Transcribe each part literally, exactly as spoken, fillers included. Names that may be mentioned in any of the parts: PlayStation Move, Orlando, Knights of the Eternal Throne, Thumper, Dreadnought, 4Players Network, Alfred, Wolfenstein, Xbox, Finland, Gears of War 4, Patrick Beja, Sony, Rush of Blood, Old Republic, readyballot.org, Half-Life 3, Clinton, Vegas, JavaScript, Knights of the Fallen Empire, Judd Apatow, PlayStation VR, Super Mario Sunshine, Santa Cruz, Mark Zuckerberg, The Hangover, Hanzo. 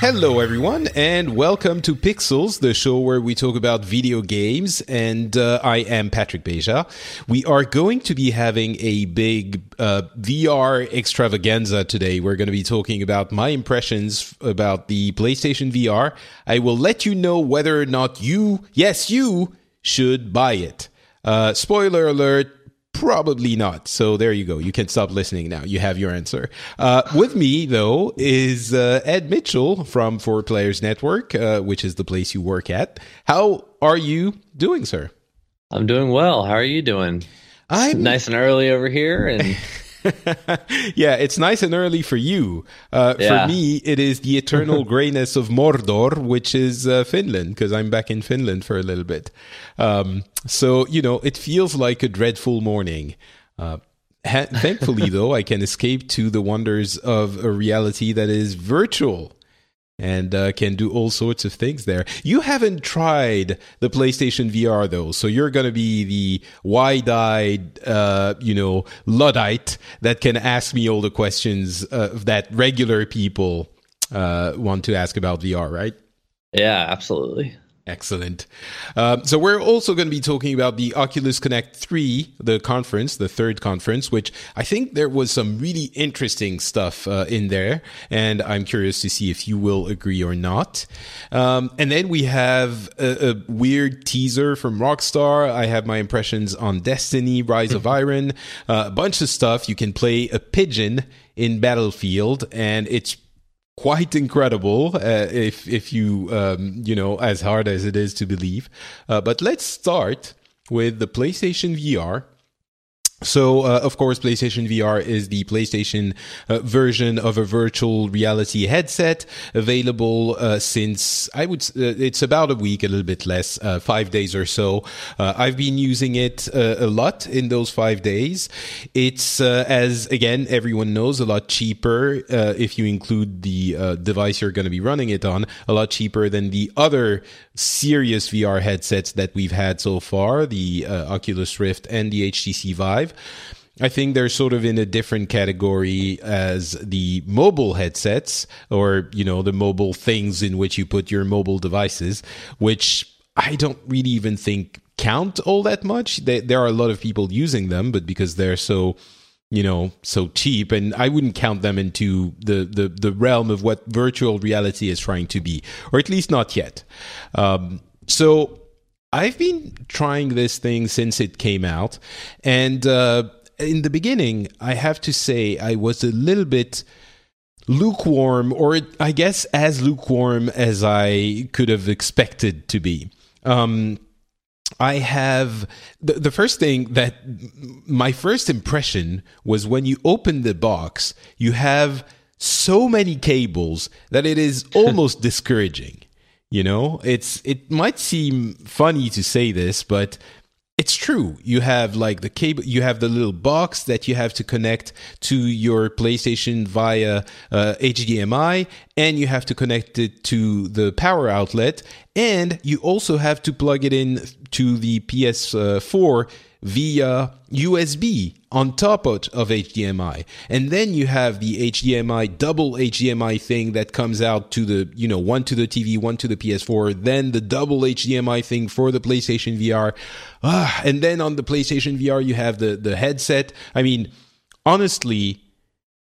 Hello everyone, and welcome to Pixels, the show where we talk about video games, and uh, I am Patrick Beja. We are going to be having a big uh, V R extravaganza today. We're going to be talking about my impressions about the PlayStation V R. I will let you know whether or not you, yes you, should buy it. Uh, spoiler alert. Probably not. So there you go. You can stop listening now. You have your answer. Uh, with me, though, is uh, Ed Mitchell from Four Players Network, uh, which is the place you work at. How are you doing, sir? I'm doing well. How are you doing? I'm nice and early over here. And yeah, it's nice and early for you. Uh, yeah. For me, it is the eternal grayness of Mordor, which is uh, Finland, because I'm back in Finland for a little bit. Um, so, you know, it feels like a dreadful morning. Uh, ha- thankfully, though, I can escape to the wonders of a reality that is virtual and uh, can do all sorts of things there. You haven't tried the PlayStation V R, though, so you're going to be the wide-eyed, uh, you know, Luddite that can ask me all the questions uh, that regular people uh, want to ask about V R, right? Yeah, absolutely. Excellent. Uh, so we're also going to be talking about the Oculus Connect three, the conference, the third conference, which I think there was some really interesting stuff uh, in there. And I'm curious to see if you will agree or not. Um, and then we have a, a weird teaser from Rockstar. I have my impressions on Destiny, Rise of Iron, uh, a bunch of stuff. You can play a pigeon in Battlefield, and it's quite incredible, uh, if if you, um, you know, as hard as it is to believe. Uh, but let's start with the PlayStation V R. So, uh, of course, PlayStation V R is the PlayStation uh, version of a virtual reality headset available uh, since, I would, uh, it's about a week, a little bit less, uh, five days or so. Uh, I've been using it uh, a lot in those five days. It's, uh, as again, everyone knows, a lot cheaper, uh, if you include the uh, device you're going to be running it on, a lot cheaper than the other serious V R headsets that we've had so far, the uh, Oculus Rift and the H T C Vive. I think they're sort of in a different category as the mobile headsets, or, you know, the mobile things in which you put your mobile devices, which I don't really even think count all that much. They, there are a lot of people using them, but because they're so, you know, so cheap, and I wouldn't count them into the, the, the realm of what virtual reality is trying to be, or at least not yet. Um, so... I've been trying this thing since it came out, and uh, in the beginning, I have to say I was a little bit lukewarm, or I guess as lukewarm as I could have expected to be. Um, I have... The, the first thing that... My first impression was when you open the box, you have so many cables that it is almost discouraging. You know, it's it might seem funny to say this, but it's true. You have like the cable, you have the little box that you have to connect to your PlayStation via uh, H D M I, and you have to connect it to the power outlet, and you also have to plug it in to the P S four via U S B on top of H D M I. And then you have the H D M I, double H D M I thing that comes out to the, you know, one to the T V, one to the P S four, then the double H D M I thing for the PlayStation V R. Ah, and then on the PlayStation V R, you have the, the headset. I mean, honestly,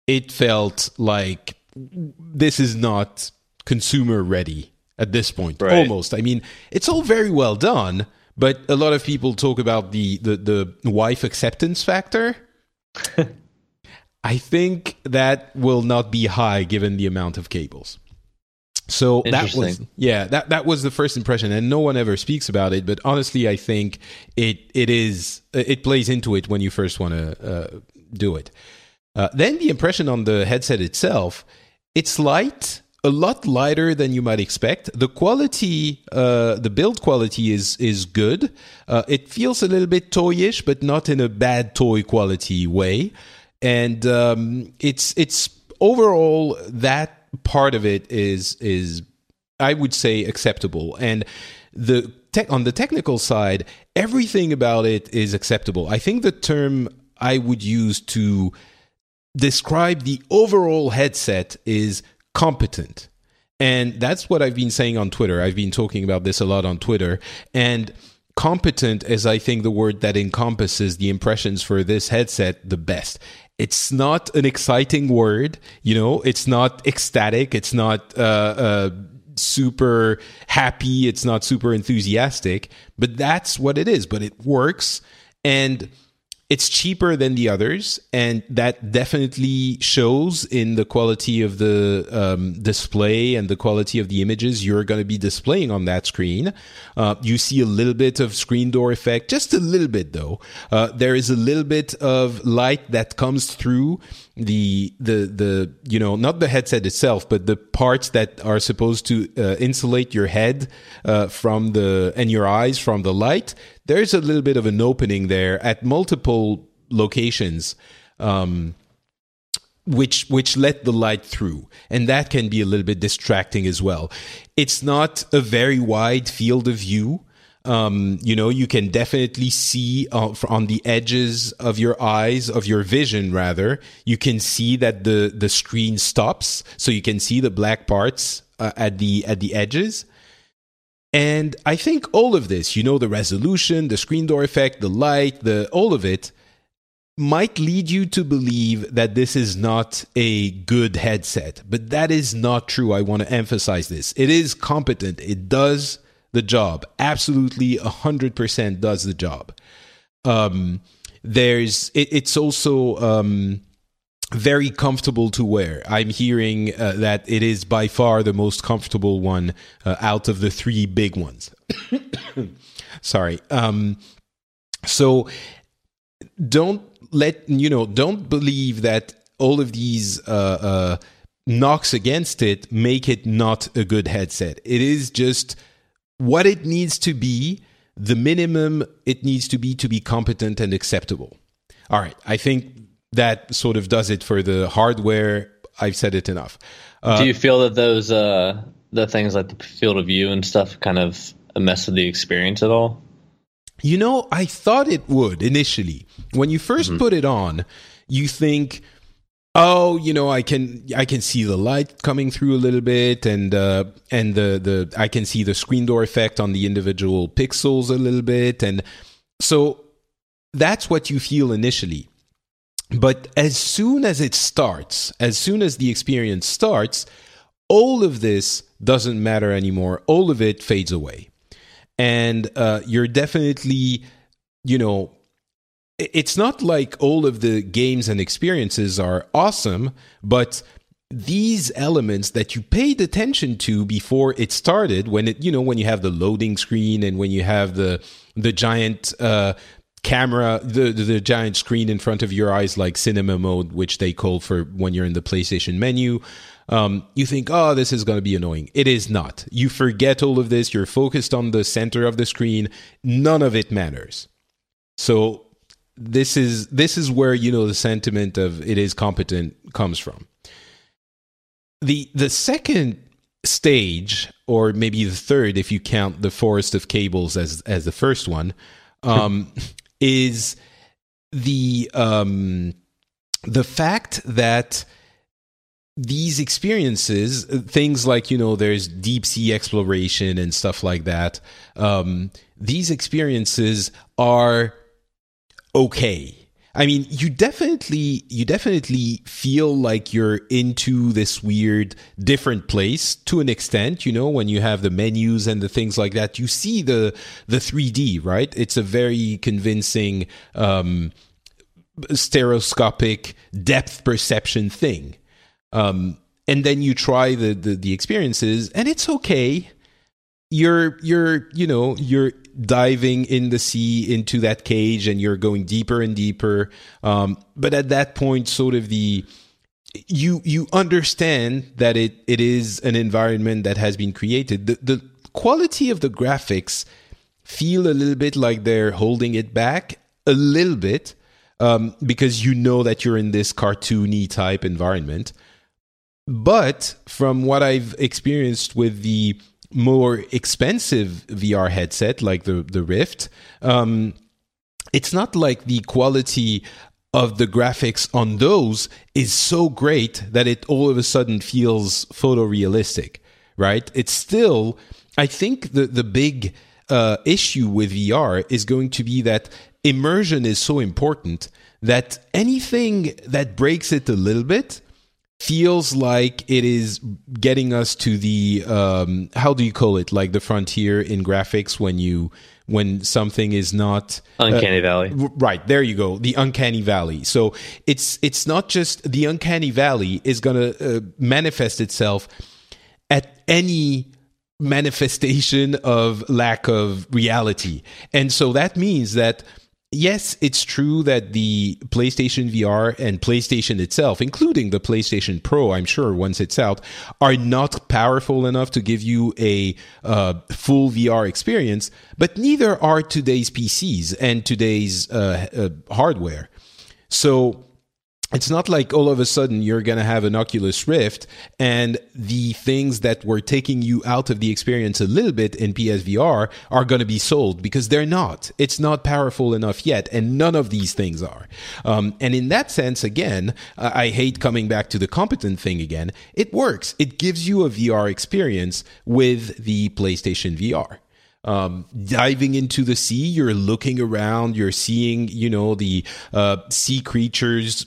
it felt like this is not consumer ready at this point, right. almost. I mean, it's all very well done, but a lot of people talk about the, the, the wife acceptance factor. I think that will not be high given the amount of cables. So that was, yeah, that, that was the first impression, and no one ever speaks about it. But honestly, I think it it is it plays into it when you first want to uh, do it. Uh, then the impression on the headset itself, it's light, a lot lighter than you might expect. The quality, uh, the build quality is is good. Uh, it feels a little bit toyish, but not in a bad toy quality way. And um, it's it's overall that. Part of it is is I would say acceptable, and the tech on the technical side, everything about it is acceptable. I think the term I would use to describe the overall headset is competent, and that's what I've been saying on Twitter. I've been talking about this a lot on Twitter, and competent is, I think, the word that encompasses the impressions for this headset the best. It's not an exciting word, you know, it's not ecstatic, it's not uh, uh, super happy, it's not super enthusiastic, but that's what it is. But it works, and it's cheaper than the others, and that definitely shows in the quality of the um, display and the quality of the images you're going to be displaying on that screen. Uh, you see a little bit of screen door effect, just a little bit though. Uh, there is a little bit of light that comes through the the the you know, not the headset itself, but the parts that are supposed to uh, insulate your head uh, from the and your eyes from the light. There's a little bit of an opening there at multiple locations, um, which which let the light through. And that can be a little bit distracting as well. It's not a very wide field of view. Um, you know, you can definitely see uh, on the edges of your eyes, of your vision, rather. You can see that the, the screen stops, so you can see the black parts uh, at the at the edges. And I think all of this, you know, the resolution, the screen door effect, the light, the all of it might lead you to believe that this is not a good headset. But that is not true. I want to emphasize this. It is competent. It does the job. Absolutely, one hundred percent does the job. Um, there's, it, it's also... Um, very comfortable to wear. I'm hearing uh, that it is by far the most comfortable one uh, out of the three big ones. Sorry. Um, so don't let, you know, don't believe that all of these uh, uh, knocks against it make it not a good headset. It is just what it needs to be, the minimum it needs to be to be competent and acceptable. All right. I think that sort of does it for the hardware. I've said it enough. Uh, Do you feel that those uh, the things like the field of view and stuff kind of mess with the experience at all? You know, I thought it would initially. When you first mm-hmm. put it on, you think, oh, you know, I can I can see the light coming through a little bit, and uh, and the the I can see the screen door effect on the individual pixels a little bit, and so that's what you feel initially. But as soon as it starts, as soon as the experience starts, all of this doesn't matter anymore. All of it fades away. And uh, you're definitely, you know, it's not like all of the games and experiences are awesome, but these elements that you paid attention to before it started, when it, you know, when you have the loading screen and when you have the, the giant... Uh, camera, the, the the giant screen in front of your eyes, like cinema mode, which they call for when you're in the PlayStation menu, um, you think, oh, this is going to be annoying. It is not. You forget all of this. You're focused on the center of the screen. None of it matters. So this is this is where, you know, the sentiment of it is competent comes from. The the second stage, or maybe the third, if you count the forest of cables as as the first one, um is the um, the fact that these experiences, things like, you know, there's deep sea exploration and stuff like that, um, these experiences are okay. I mean, you definitely you definitely feel like you're into this weird different place to an extent, you know, when you have the menus and the things like that. You see the the three D, right? It's a very convincing um, stereoscopic depth perception thing. Um, and then you try the, the the experiences and it's okay. You're you're you know, you're diving in the sea into that cage and you're going deeper and deeper. Um, but at that point, sort of the you you understand that it it is an environment that has been created. The the quality of the graphics feel a little bit like they're holding it back a little bit, um, because you know that you're in this cartoony type environment. But from what I've experienced with the more expensive V R headset like the the Rift, um, it's not like the quality of the graphics on those is so great that it all of a sudden feels photorealistic, right? It's still, I think the, the big uh, issue with V R is going to be that immersion is so important that anything that breaks it a little bit feels like it is getting us to the um, how do you call it? Like the frontier in graphics when you when something is not uncanny uh, valley. Right, there you go, the uncanny valley. So it's it's not just the uncanny valley is going to uh, manifest itself at any manifestation of lack of reality, and so that means that. Yes, it's true that the PlayStation V R and PlayStation itself, including the PlayStation Pro, I'm sure, once it's out, are not powerful enough to give you a uh, full V R experience, but neither are today's P Cs and today's uh, uh, hardware. So it's not like all of a sudden you're going to have an Oculus Rift and the things that were taking you out of the experience a little bit in P S V R are going to be sold, because they're not. It's not powerful enough yet, and none of these things are. Um, and in that sense, again, I hate coming back to the competent thing again. It works. It gives you a V R experience with the PlayStation V R. Um, diving into the sea, you're looking around, you're seeing, you know, the uh, sea creatures...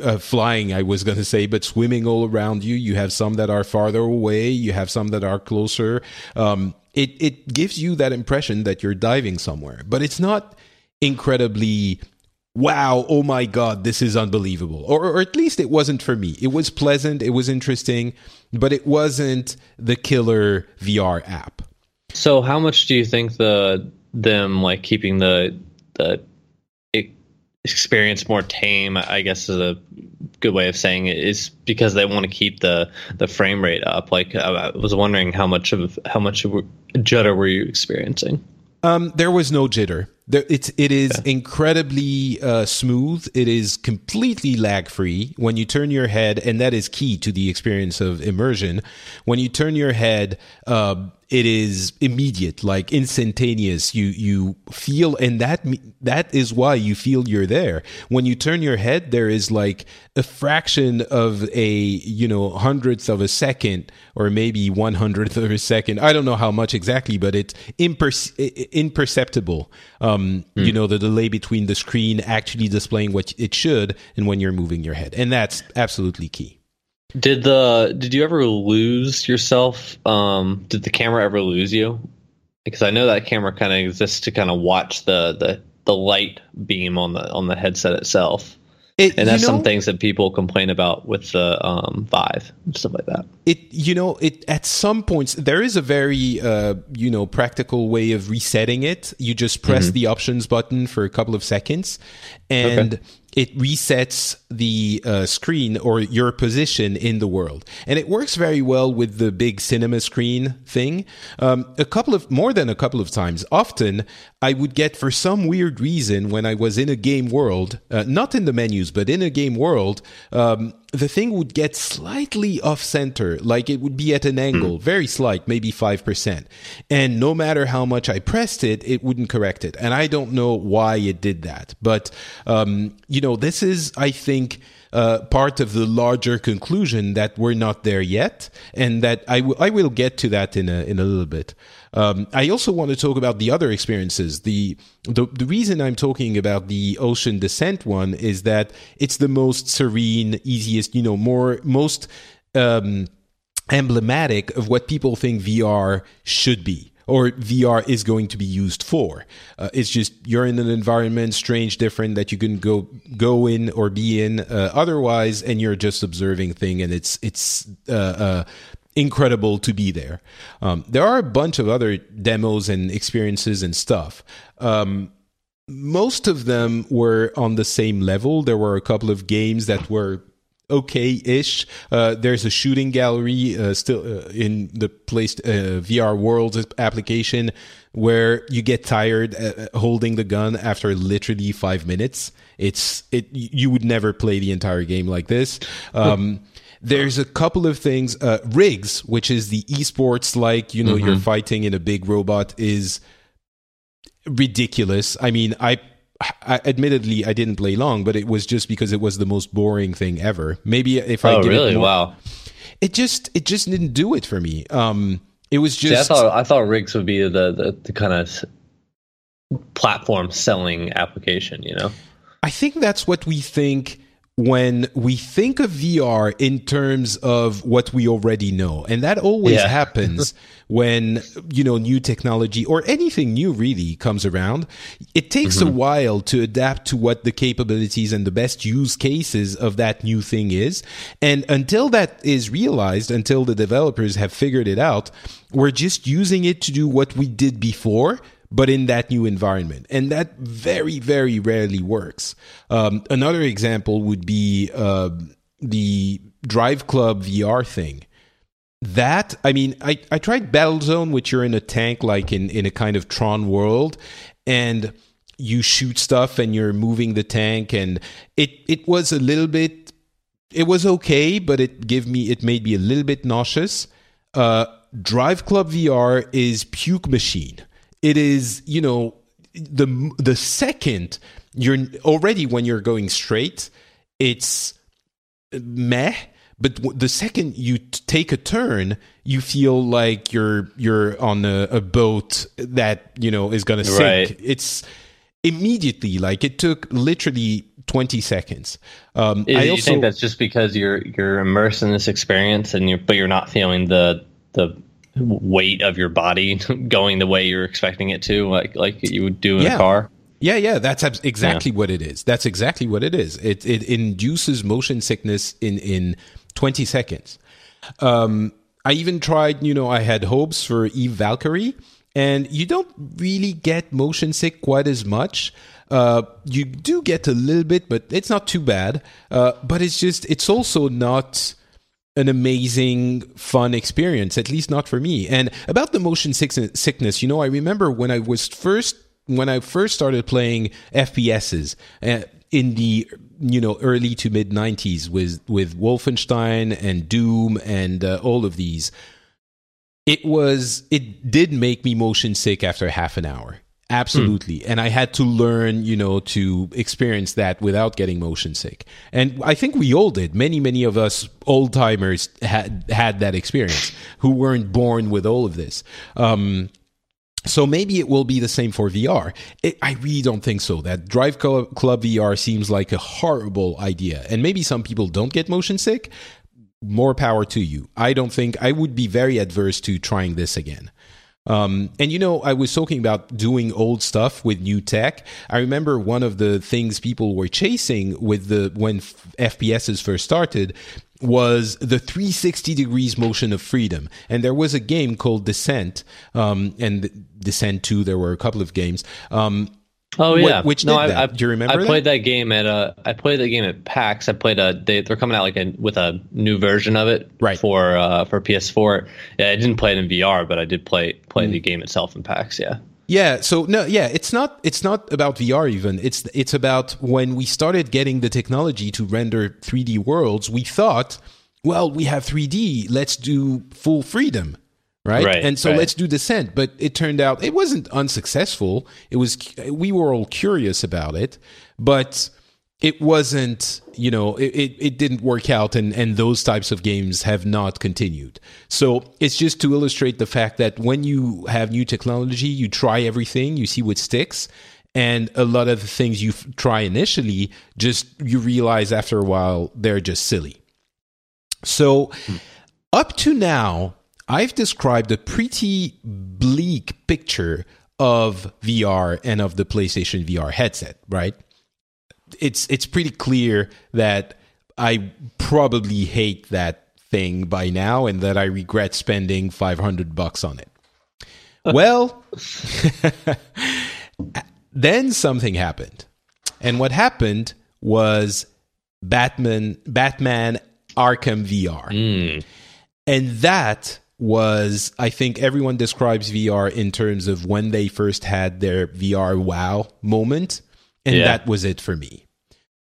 Uh, flying, I was going to say, but swimming all around you. You have some that are farther away. You have some that are closer. Um, it, it gives you that impression that you're diving somewhere. But it's not incredibly, wow, oh my God, this is unbelievable. Or, or at least it wasn't for me. It was pleasant. It was interesting. But it wasn't the killer V R app. So how much do you think the them like keeping the the experience more tame, I guess is a good way of saying it, is because they want to keep the the frame rate up? Like, I was wondering how much of how much jitter were you experiencing? Um, there was no jitter. There, it's it is okay. incredibly uh, smooth. It is completely lag free when you turn your head, and that is key to the experience of immersion. When you turn your head, uh, it is immediate, like instantaneous. You you feel, and that that is why you feel you're there. When you turn your head, there is like a fraction of a you know hundredth of a second, or maybe one hundredth of a second. I don't know how much exactly, but it's imperce- imperceptible. Um, Um, mm. You know, the delay between the screen actually displaying what it should and when you're moving your head. And that's absolutely key. Did the did you ever lose yourself? Um, did the camera ever lose you? Because I know that camera kind of exists to kind of watch the, the the light beam on the on the headset itself. It, and that's you know, some things that people complain about with the um, Vive and stuff like that. It, you know, it at some points, there is a very, uh, you know, practical way of resetting it. You just press mm-hmm. the options button for a couple of seconds and okay. it resets the uh, screen or your position in the world. And it works very well with the big cinema screen thing. Um, a couple of, more than a couple of times, often I would get, for some weird reason, when I was in a game world, uh, not in the menus, but in a game world, um, the thing would get slightly off-center, like it would be at an angle, very slight, maybe five percent. And no matter how much I pressed it, it wouldn't correct it. And I don't know why it did that. But um, you know, this is, I think, uh, part of the larger conclusion that we're not there yet, and that I, w- I will get to that in a in a little bit. Um, I also want to talk about the other experiences. The, the the reason I'm talking about the Ocean Descent one is that it's the most serene, easiest, you know, more most um, emblematic of what people think V R should be. Or V R is going to be used for. Uh, it's just you're in an environment, strange, different, that you can go go in or be in uh, otherwise, and you're just observing thing, and it's it's uh, uh, incredible to be there. Um, there are a bunch of other demos and experiences and stuff. Um, most of them were on the same level. There were a couple of games that were okay-ish. Uh, there's a shooting gallery uh, still uh, in the placed uh, V R Worlds application where you get tired uh, holding the gun after literally five minutes. It's it you would never play the entire game like this. Um, there's a couple of things. Uh, Rigs, which is the esports, like you know, mm-hmm. you're fighting in a big robot, is ridiculous. I mean, I. I, admittedly, I didn't play long, but it was just because it was the most boring thing ever. Maybe if I oh, give really? it more, wow, it just it just didn't do it for me. Um, it was just See, I thought I thought Rigs would be the, the, the kind of platform selling application. You know, I think that's what we think when we think of V R in terms of what we already know, and that always yeah. happens when you know new technology or anything new really comes around. It takes mm-hmm. a while to adapt to what the capabilities and the best use cases of that new thing is, and until that is realized, until the developers have figured it out, we're just using it to do what we did before, but in that new environment. And that very, very rarely works. Um, another example would be uh, the Drive Club V R thing. That, I mean, I, I tried Battlezone, which you're in a tank, like in, in a kind of Tron world, and you shoot stuff and you're moving the tank, and it, it was a little bit, it was okay, but it gave me, it made me a little bit nauseous. Uh, Drive Club V R is puke machine. It is, you know, the the second you're already when you're going straight, it's meh. But the second you t- take a turn, you feel like you're you're on a, a boat that you know is going to sink. Right. It's immediately like it took literally twenty seconds. Um, I also think that's just because you're you're immersed in this experience, and you're but you're not feeling the the. weight of your body going the way you're expecting it to, like like you would do in yeah. a car. Yeah, yeah, that's exactly yeah. what it is. That's exactly what it is. It it induces motion sickness in, in twenty seconds. Um, I even tried, you know, I had hopes for Eve Valkyrie, and you don't really get motion sick quite as much. Uh, you do get a little bit, but it's not too bad. Uh, but it's just, it's also not an amazing, fun experience, at least not for me. And about the motion sickness, you know, I remember when I was first, when I first started playing F P Ses uh, in the, you know, early to mid nineties with, with Wolfenstein and Doom and uh, all of these, it was, it did make me motion sick after half an hour. Absolutely. Mm. And I had to learn, you know, to experience that without getting motion sick. And I think we all did. Many, many of us old timers had had that experience who weren't born with all of this. Um, so maybe it will be the same for V R. It, I really don't think so. That Drive Club, Club V R seems like a horrible idea. And maybe some people don't get motion sick. More power to you. I don't think I would be very adverse to trying this again. Um, and, you know, I was talking about doing old stuff with new tech. I remember one of the things people were chasing with the when F P Ses first started was the three sixty degrees motion of freedom. And there was a game called Descent um, and Descent two. There were a couple of games. Um, oh, yeah. Wh- which no, did I, that. I, Do you remember I that? played that game at a, I played that game at PAX. I played a they, they're coming out like a, with a new version of it right. for uh, for P S four. Yeah, I didn't play it in V R, but I did play play mm. the game itself in PAX. Yeah. Yeah. So no. Yeah. It's not. It's not about V R even. It's it's about when we started getting the technology to render three D worlds. We thought, well, we have three D. Let's do full freedom. Right? right? And so right. let's do Descent. But it turned out it wasn't unsuccessful. It was, we were all curious about it, but it wasn't, you know, it, it, it didn't work out. And, and those types of games have not continued. So it's just to illustrate the fact that when you have new technology, you try everything, you see what sticks. And a lot of the things you try initially, just you realize after a while, they're just silly. So hmm. up to now, I've described a pretty bleak picture of V R and of the PlayStation V R headset, right? It's it's pretty clear that I probably hate that thing by now and that I regret spending five hundred bucks on it. Well, then something happened. And what happened was Batman Batman Arkham V R. Mm. And that was, I think everyone describes V R in terms of when they first had their V R wow moment. And yeah. that was it for me.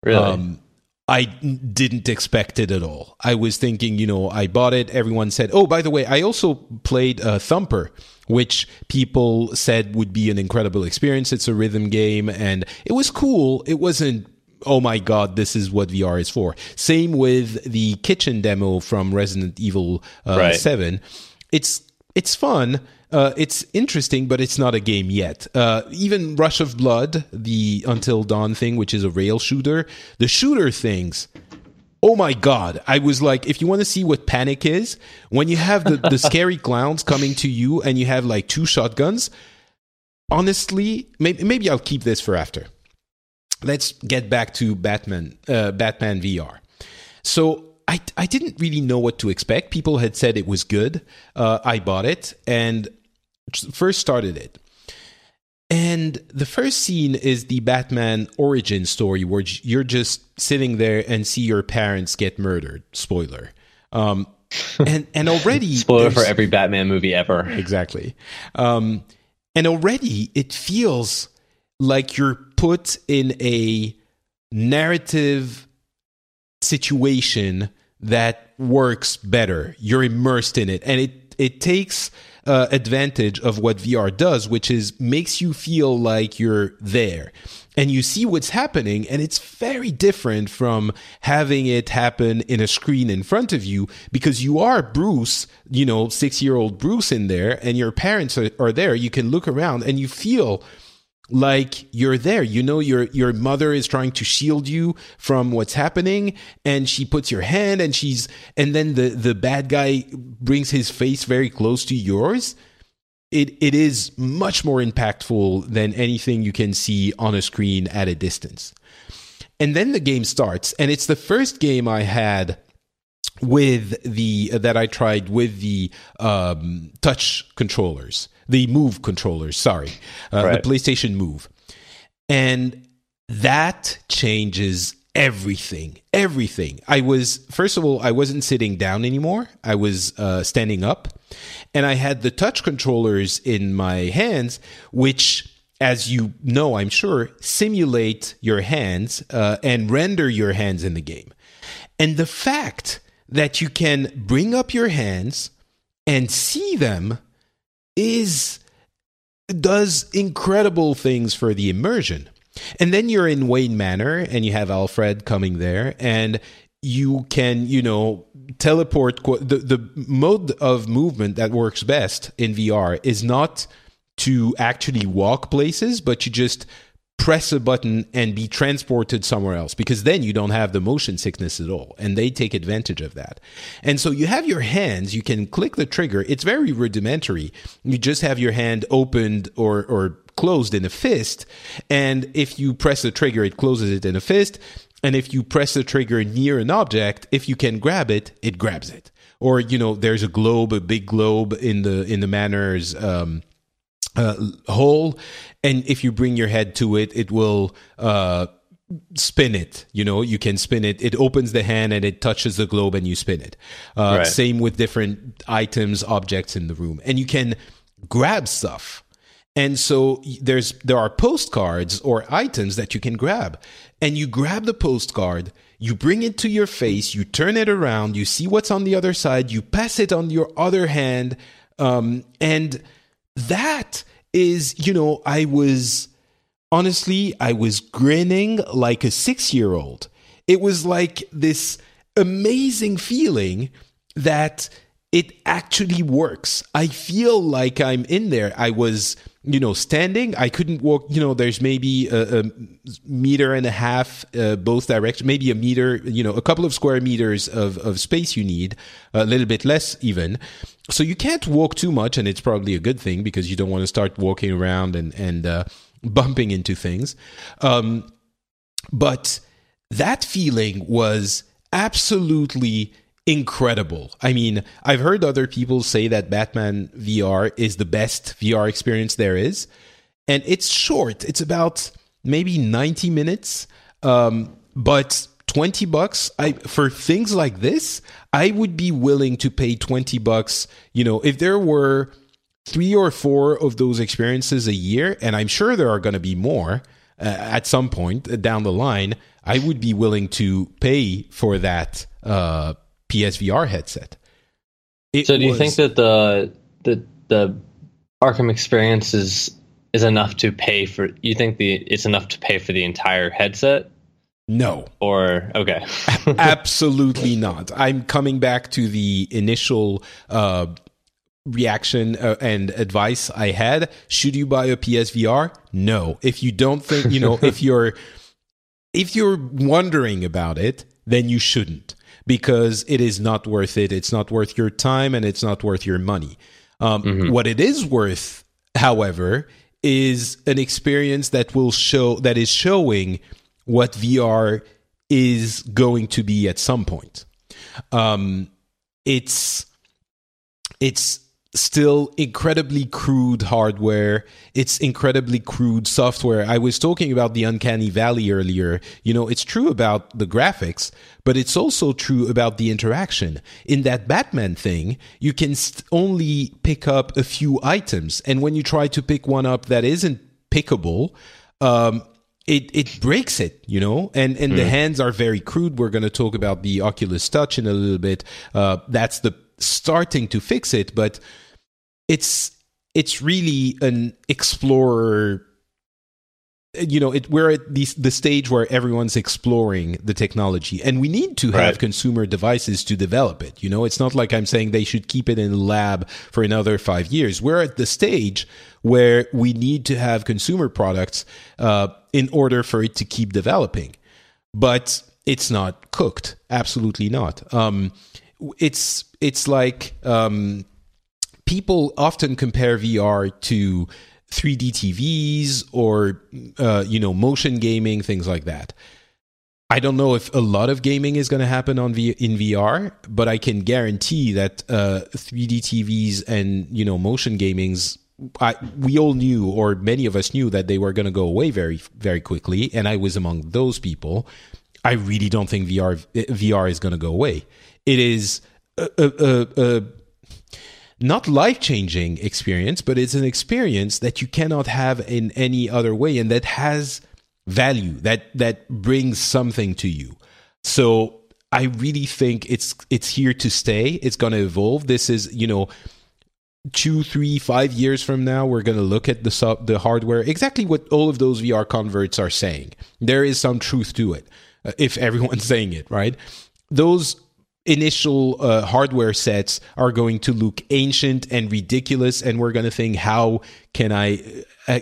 Really? Um, I didn't expect it at all. I was thinking, you know, I bought it. Everyone said, oh, by the way, I also played uh, Thumper, which people said would be an incredible experience. It's a rhythm game. And it was cool. It wasn't, oh my God, this is what V R is for. Same with the kitchen demo from Resident Evil uh, right. seven. It's it's fun. Uh, it's interesting, but it's not a game yet. Uh, even Rush of Blood, the Until Dawn thing, which is a rail shooter, the shooter things, oh my God. I was like, if you want to see what panic is, when you have the, the scary clowns coming to you and you have like two shotguns, honestly, maybe, maybe I'll keep this for after. Let's get back to Batman, uh, Batman V R. So, I, I didn't really know what to expect. People had said it was good. Uh, I bought it and first started it. And the first scene is the Batman origin story where you're just sitting there and see your parents get murdered. Spoiler. Um, and, and already... Spoiler for every Batman movie ever. Exactly. Um, and already it feels like you're put in a narrative situation that works better. You're immersed in it, and it it takes uh, advantage of what V R does, which is makes you feel like you're there and you see what's happening. And it's very different from having it happen in a screen in front of you, because you are Bruce, you know, six-year-old Bruce in there, and your parents are, are there. You can look around and you feel like you're there, you know, your your mother is trying to shield you from what's happening, and she puts your hand, and she's, and then the the bad guy brings his face very close to yours. It it is much more impactful than anything you can see on a screen at a distance. And then the game starts, and it's the first game I had with the uh, that I tried with the um, touch controllers. The Move controllers, sorry, uh, right. the PlayStation Move. And that changes everything, everything. I was, first of all, I wasn't sitting down anymore. I was uh, standing up. And I had the touch controllers in my hands, which, as you know, I'm sure, simulate your hands uh, and render your hands in the game. And the fact that you can bring up your hands and see them is does incredible things for the immersion. And then you're in Wayne Manor and you have Alfred coming there, and you can, you know, teleport. The, the mode of movement that works best in V R is not to actually walk places, but you just press a button and be transported somewhere else, because then you don't have the motion sickness at all. And they take advantage of that. And so you have your hands, you can click the trigger. It's very rudimentary. You just have your hand opened or, or closed in a fist. And if you press the trigger, it closes it in a fist. And if you press the trigger near an object, if you can grab it, it grabs it. Or, you know, there's a globe, a big globe in the, in the manor's, um, Uh, hole, and if you bring your head to it, it will uh, spin it. You know, you can spin it. It opens the hand and it touches the globe, and you spin it. Uh, right. Same with different items, objects in the room, and you can grab stuff. And so there's there are postcards or items that you can grab, and you grab the postcard. You bring it to your face. You turn it around. You see what's on the other side. You pass it on your other hand. Um, and that is, you know, I was, honestly, I was grinning like a six-year-old. It was like this amazing feeling that it actually works. I feel like I'm in there. I was, you know, standing. I couldn't walk. You know, there's maybe a, a meter and a half uh, both directions, maybe a meter, you know, a couple of square meters of, of space you need, a little bit less even. So you can't walk too much, and it's probably a good thing because you don't want to start walking around and, and uh, bumping into things. Um, but that feeling was absolutely incredible. I mean, I've heard other people say that Batman V R is the best V R experience there is. And it's short. It's about maybe ninety minutes. Um, but twenty bucks, I, for things like this, I would be willing to pay twenty bucks. You know, if there were three or four of those experiences a year, and I'm sure there are going to be more uh, at some point down the line, I would be willing to pay for that uh P S V R headset. It so do you was, think that the the the Arkham experience is is enough to pay for you think the it's enough to pay for the entire headset? No. Or okay. Absolutely not. I'm coming back to the initial uh, reaction uh, and advice I had. Should you buy a P S V R? No. If you don't think, you know, if you're if you're wondering about it, then you shouldn't. Because it is not worth it. It's not worth your time, and it's not worth your money. Um, mm-hmm. What it is worth, however, is an experience that will show that is showing what V R is going to be at some point. Um, it's it's still incredibly crude hardware. It's incredibly crude software. I was talking about the uncanny valley earlier. You know, it's true about the graphics, but it's also true about the interaction. In that Batman thing, you can st- only pick up a few items, and when you try to pick one up that isn't pickable, um, it it breaks it. You know, and and mm. the hands are very crude. We're going to talk about the Oculus Touch in a little bit. Uh, that's the starting to fix it, but it's it's really an explorer, you know, it we're at the, the stage where everyone's exploring the technology, and we need to have right. consumer devices to develop it. You know, it's not like I'm saying they should keep it in a lab for another five years. We're at the stage where we need to have consumer products uh, in order for it to keep developing, but it's not cooked. Absolutely not. Um, It's it's like um, people often compare V R to three D T Vs or uh, you know, motion gaming, things like that. I don't know if a lot of gaming is going to happen on v- in V R, but I can guarantee that uh, three D T Vs and, you know, motion gamings, I, we all knew, or many of us knew, that they were going to go away very very quickly, and I was among those people. I really don't think V R V R is going to go away. It is a, a, a, a not life-changing experience, but it's an experience that you cannot have in any other way, and that has value, that that brings something to you. So I really think it's it's here to stay. It's going to evolve. This is, you know, two, three, five years from now, we're going to look at the sub, the hardware, exactly what all of those V R converts are saying. There is some truth to it, if everyone's saying it, right? Those initial uh, hardware sets are going to look ancient and ridiculous, and we're going to think, how can I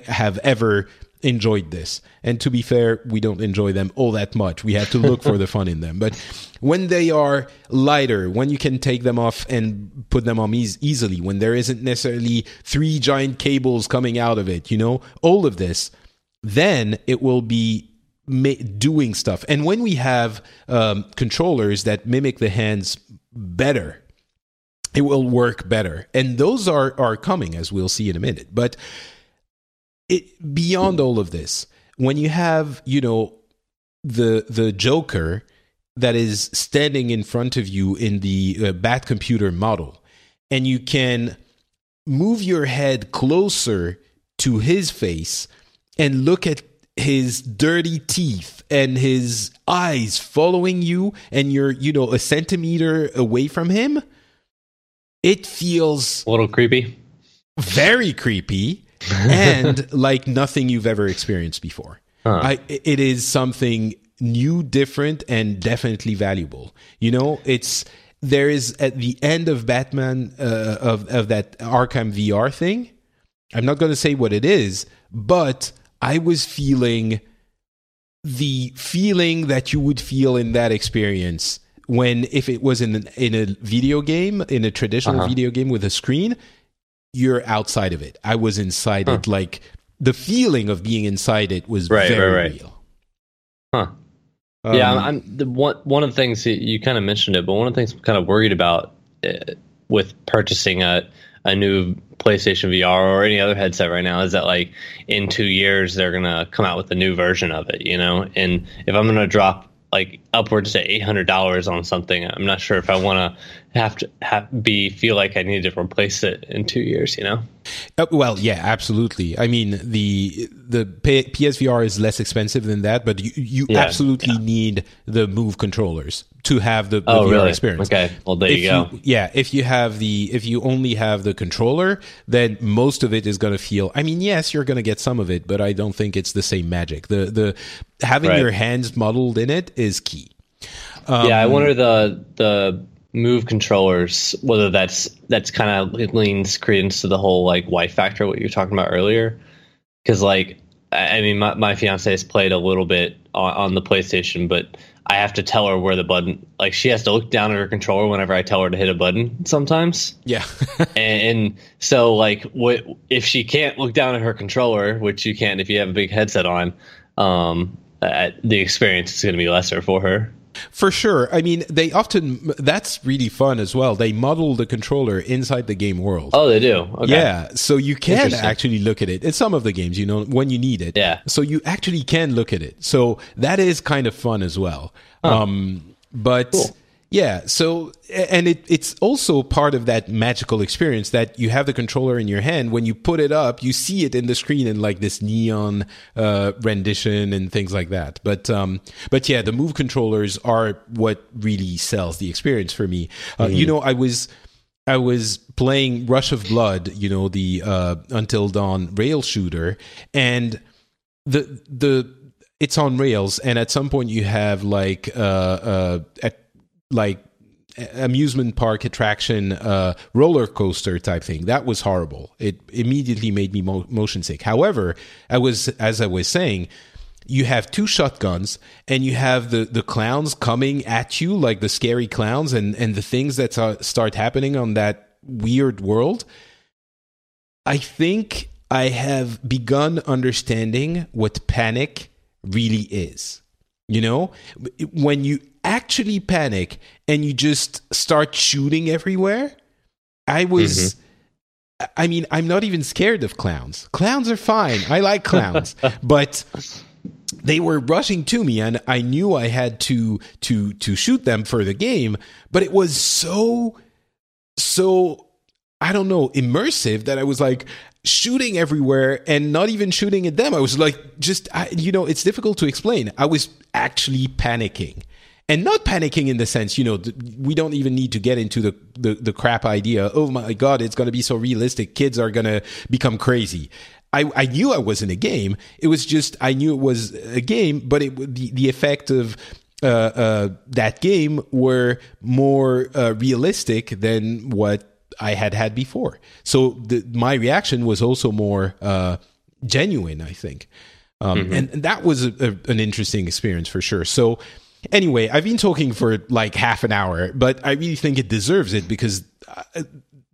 have ever enjoyed this? And to be fair, we don't enjoy them all that much. We have to look for the fun in them. But when they are lighter, when you can take them off and put them on e- easily, when there isn't necessarily three giant cables coming out of it, you know, all of this, then it will be doing stuff. And when we have um, controllers that mimic the hands better, it will work better. And those are, are coming, as we'll see in a minute. But it, beyond all of this, when you have, you know, the the Joker that is standing in front of you in the uh, bat computer model, and you can move your head closer to his face and look at his dirty teeth and his eyes following you, and you're, you know, a centimeter away from him, it feels a little creepy, very creepy, and like nothing you've ever experienced before. Huh. I, it is something new, different, and definitely valuable. You know, it's there is at the end of Batman uh, of of that Arkham V R thing. I'm not going to say what it is, but I was feeling the feeling that you would feel in that experience when if it was in an, in a video game, in a traditional uh-huh. video game with a screen, you're outside of it. I was inside huh. it. Like the feeling of being inside it was right, very right, right. real. Huh. Um, yeah, I'm, I'm the one one of the things you kind of mentioned it, but one of the things I'm kind of worried about uh, with purchasing a a new PlayStation V R or any other headset right now is that like in two years they're gonna come out with a new version of it, you know. And if I'm gonna drop like upwards to eight hundred dollars on something, I'm not sure if I want to have to have be feel like I need to replace it in two years, you know. Uh, well, yeah, absolutely. I mean the the P S V R is less expensive than that, but you, you yeah, absolutely yeah. need the Move controllers to have the, the oh, V R really? experience. Okay, well there if you go. You, yeah, if you have the if you only have the controller, then most of it is going to feel. I mean, yes, you're going to get some of it, but I don't think it's the same magic. The the having right. your hands muddled in it is key. Um, yeah, I wonder the the. Move controllers, whether that's that's kind of leans credence to the whole like Y factor what you were talking about earlier, because like I mean my my fiance has played a little bit on, on the PlayStation, but I have to tell her where the button, like she has to look down at her controller whenever I tell her to hit a button sometimes. Yeah, and, and so like what if she can't look down at her controller, which you can't if you have a big headset on, um, uh, the experience is going to be lesser for her. For sure. I mean, they often... That's really fun as well. They model the controller inside the game world. Oh, they do? Okay. Yeah. So you can actually look at it. In some of the games, you know, when you need it. Yeah. So you actually can look at it. So that is kind of fun as well. Huh. Um, but... Cool. Yeah, so, and it, it's also part of that magical experience that you have the controller in your hand. When you put it up, you see it in the screen in like this neon uh, rendition and things like that. But, um, but yeah, the Move controllers are what really sells the experience for me. Uh, mm-hmm. You know, I was... I was playing Rush of Blood, you know, the uh, Until Dawn rail shooter, and the the it's on rails, and at some point you have like... Uh, uh, at like amusement park attraction uh roller coaster type thing. That was horrible. It immediately made me mo- motion sick. However, I was as I was saying, you have two shotguns and you have the the clowns coming at you, like the scary clowns and and the things that uh, start happening on that weird world. I think I have begun understanding what panic really is. You know, when you actually panic and you just start shooting everywhere, I was... Mm-hmm. I mean, I'm not even scared of clowns. Clowns are fine. I like clowns. But they were rushing to me and I knew I had to to to shoot them for the game. But it was so, so, I don't know, immersive that I was like... shooting everywhere and not even shooting at them. I was like, just, I, you know, it's difficult to explain. I was actually panicking and not panicking in the sense, you know, th- we don't even need to get into the, the, the crap idea. Oh my God, it's going to be so realistic. Kids are going to become crazy. I, I knew I was in a game. It was just, I knew it was a game, but it the, the effect of uh, uh, that game were more uh, realistic than what I had had before. So the, my reaction was also more uh, genuine, I think. Um, mm-hmm. and, and that was a, a, an interesting experience for sure. So anyway, I've been talking for like half an hour, but I really think it deserves it because uh,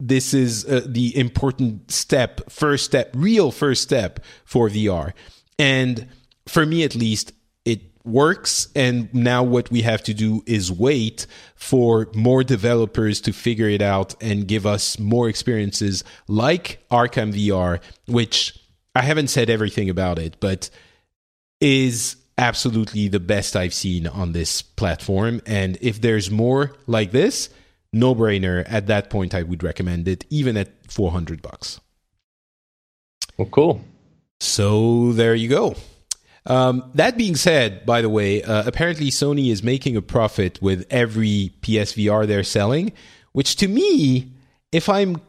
this is uh, the important step, first step, real first step for V R. And for me, at least, it works. And now what we have to do is wait for more developers to figure it out and give us more experiences like Arkham V R, which I haven't said everything about it, but is absolutely the best I've seen on this platform. And if there's more like this, no brainer. At that point, I would recommend it, even at four hundred bucks. Well, cool. So there you go. Um, that being said, by the way, uh, apparently Sony is making a profit with every P S V R they're selling, which to me if I'm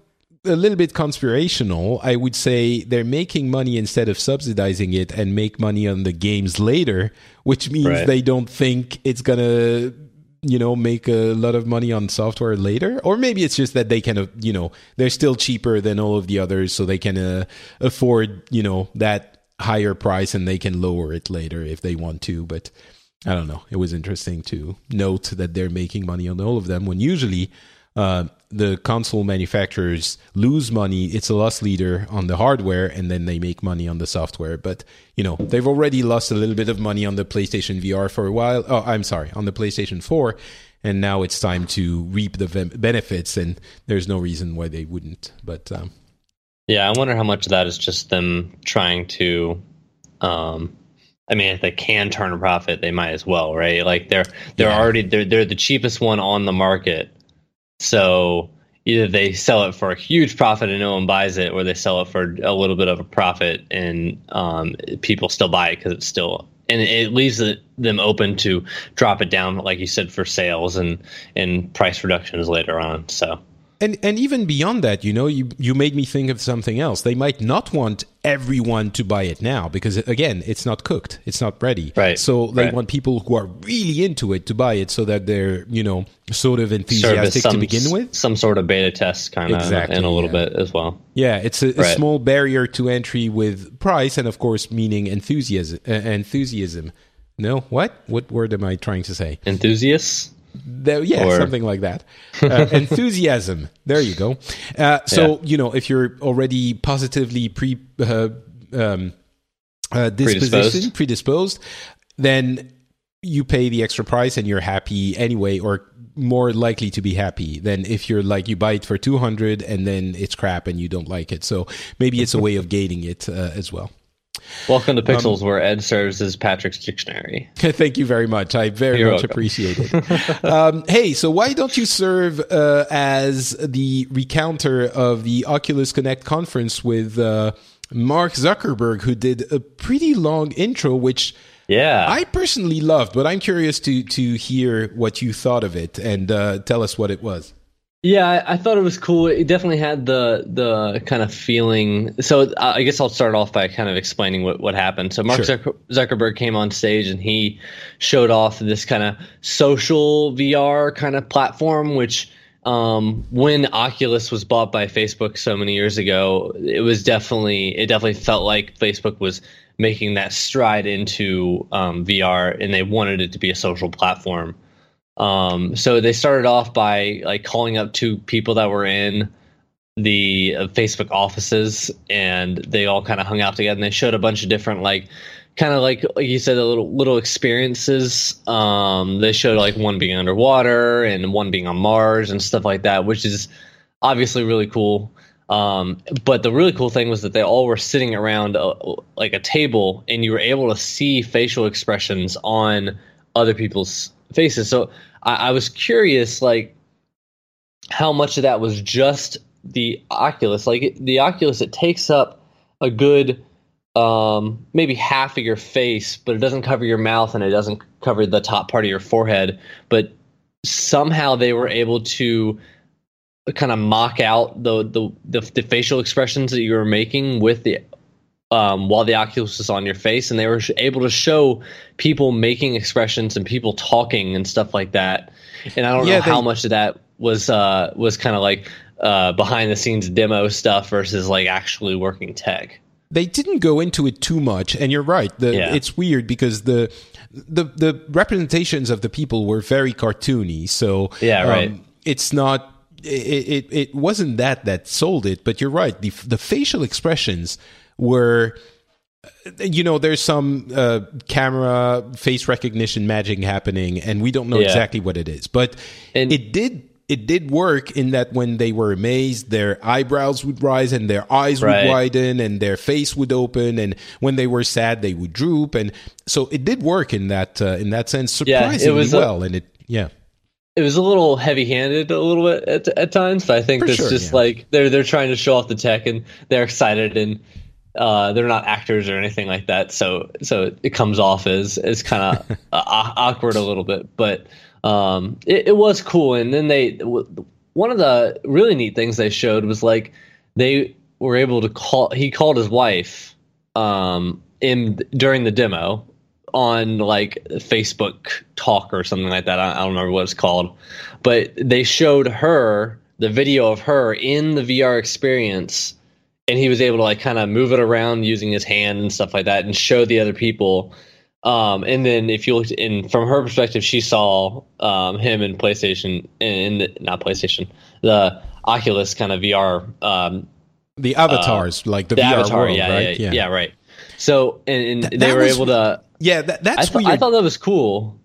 a little bit conspirational, I would say they're making money instead of subsidizing it and make money on the games later, which means right. they don't think it's going to, you know, make a lot of money on software later. Or maybe it's just that they can, you know, they're still cheaper than all of the others, so they can uh, afford, you know, that higher price, and they can lower it later if they want to. But I don't know. It was interesting to note that they're making money on all of them when usually... Uh, the console manufacturers lose money. It's a loss leader on the hardware, and then they make money on the software. But, you know, they've already lost a little bit of money on the PlayStation V R for a while. Oh, I'm sorry, on the PlayStation four. And now it's time to reap the ve- benefits, and there's no reason why they wouldn't. But um, yeah, I wonder how much of that is just them trying to... Um I mean, if they can turn a profit, they might as well, right? Like, they're they're yeah. already... They're, they're the cheapest one on the market. So either they sell it for a huge profit and no one buys it, or they sell it for a little bit of a profit and um, people still buy it because it's still, and it leaves the, them open to drop it down, like you said, for sales and, and price reductions later on. So and and even beyond that, you know, you, you made me think of something else. They might not want everyone to buy it now because, again, it's not cooked. It's not ready. Right. So they right. want people who are really into it to buy it so that they're, you know, sort of enthusiastic some, to begin with. Some sort of beta test kind of exactly, in a little yeah. bit as well. Yeah, it's a, a right. small barrier to entry with price and, of course, meaning enthusiasm. Uh, enthusiasm. No, what? What word am I trying to say? Enthusiasts? There, yeah, or... something like that. Uh, enthusiasm. There you go. Uh, so, yeah. you know, if you're already positively pre, uh, um, uh, predisposed. predisposed, then you pay the extra price and you're happy anyway, or more likely to be happy than if you're like, you buy it for two hundred and then it's crap and you don't like it. So maybe it's a way of gating it uh, as well. Welcome to Pixels, um, where Ed serves as Patrick's dictionary. Thank you very much. I very You're much welcome. Appreciate it. um, hey, so why don't you serve uh, as the recounter of the Oculus Connect conference with uh, Mark Zuckerberg, who did a pretty long intro, which yeah. I personally loved, but I'm curious to, to hear what you thought of it and uh, tell us what it was. Yeah, I, I thought it was cool. It definitely had the the kind of feeling. So I guess I'll start off by kind of explaining what, what happened. So Mark sure. Zuckerberg came on stage and he showed off this kind of social V R kind of platform, which um, when Oculus was bought by Facebook so many years ago, it was definitely it definitely felt like Facebook was making that stride into um, V R, and they wanted it to be a social platform. Um, so they started off by like calling up two people that were in the uh, Facebook offices, and they all kind of hung out together, and they showed a bunch of different, like, kind of like, like you said, a little, little experiences. Um, they showed like one being underwater and one being on Mars and stuff like that, which is obviously really cool. Um, but the really cool thing was that they all were sitting around a, like a table, and you were able to see facial expressions on other people's faces. So I, I was curious, like, how much of that was just the Oculus. Like, it, the Oculus, it takes up a good um, maybe half of your face, but it doesn't cover your mouth and it doesn't cover the top part of your forehead. But somehow they were able to kind of mock out the the, the, the facial expressions that you were making with the Um, while the Oculus was on your face, and they were able to show people making expressions and people talking and stuff like that. And I don't yeah, know they, how much of that was uh, was kind of like uh, behind the scenes demo stuff versus like actually working tech. They didn't go into it too much, and you're right. The, yeah. It's weird because the, the the representations of the people were very cartoony. So yeah, right. Um, it's not. It, it it wasn't that that sold it, but you're right. The the facial expressions were, you know, there's some uh, camera face recognition magic happening, and we don't know yeah. exactly what it is, but and it did it did work in that when they were amazed, their eyebrows would rise and their eyes right. would widen and their face would open, and when they were sad, they would droop, and so it did work in that uh, in that sense surprisingly yeah, it was well, a, and it yeah. It was a little heavy-handed a little bit at, at times, but I think For that's sure, just yeah. like they're they're trying to show off the tech, and they're excited and. Uh, they're not actors or anything like that, so so it comes off as as kind of uh, awkward a little bit. But um, it, it was cool. And then they one of the really neat things they showed was like they were able to call. He called his wife um, in during the demo on like Facebook Talk or something like that. I, I don't remember what it's called, but they showed her the video of her in the V R experience, and he was able to like kind of move it around using his hand and stuff like that, and show the other people. Um, and then if you looked in from her perspective, she saw um, him in PlayStation in, in not PlayStation, the Oculus kind of V R, um, the avatars, uh, like the, the V R avatar, world, yeah, right? Yeah, yeah, yeah, right. So and, and Th- they were able to. Yeah, that, that's I th- weird. I thought that was cool.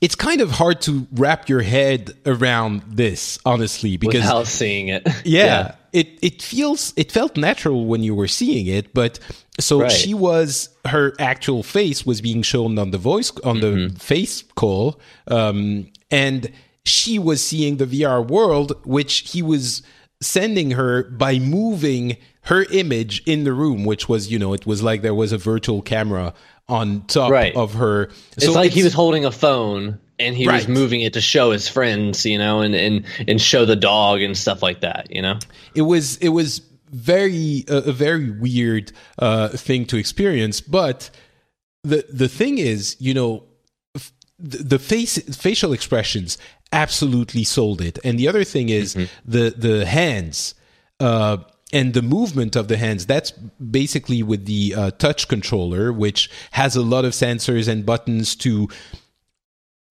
It's kind of hard to wrap your head around this, honestly, because without seeing it, yeah, yeah. it it feels it felt natural when you were seeing it, but so right. she was her actual face was being shown on the voice on mm-hmm. the face call, um, and she was seeing the V R world, which he was sending her by moving her image in the room, which was, you know, it was like there was a virtual camera on top right. of her. So it's like it's, he was holding a phone and he right. was moving it to show his friends, you know, and, and, and show the dog and stuff like that, you know? It was it was very uh, a very weird uh, thing to experience. But the the thing is, you know, f- the face facial expressions absolutely sold it. And the other thing is mm-hmm. the the hands uh and the movement of the hands, that's basically with the uh, touch controller, which has a lot of sensors and buttons to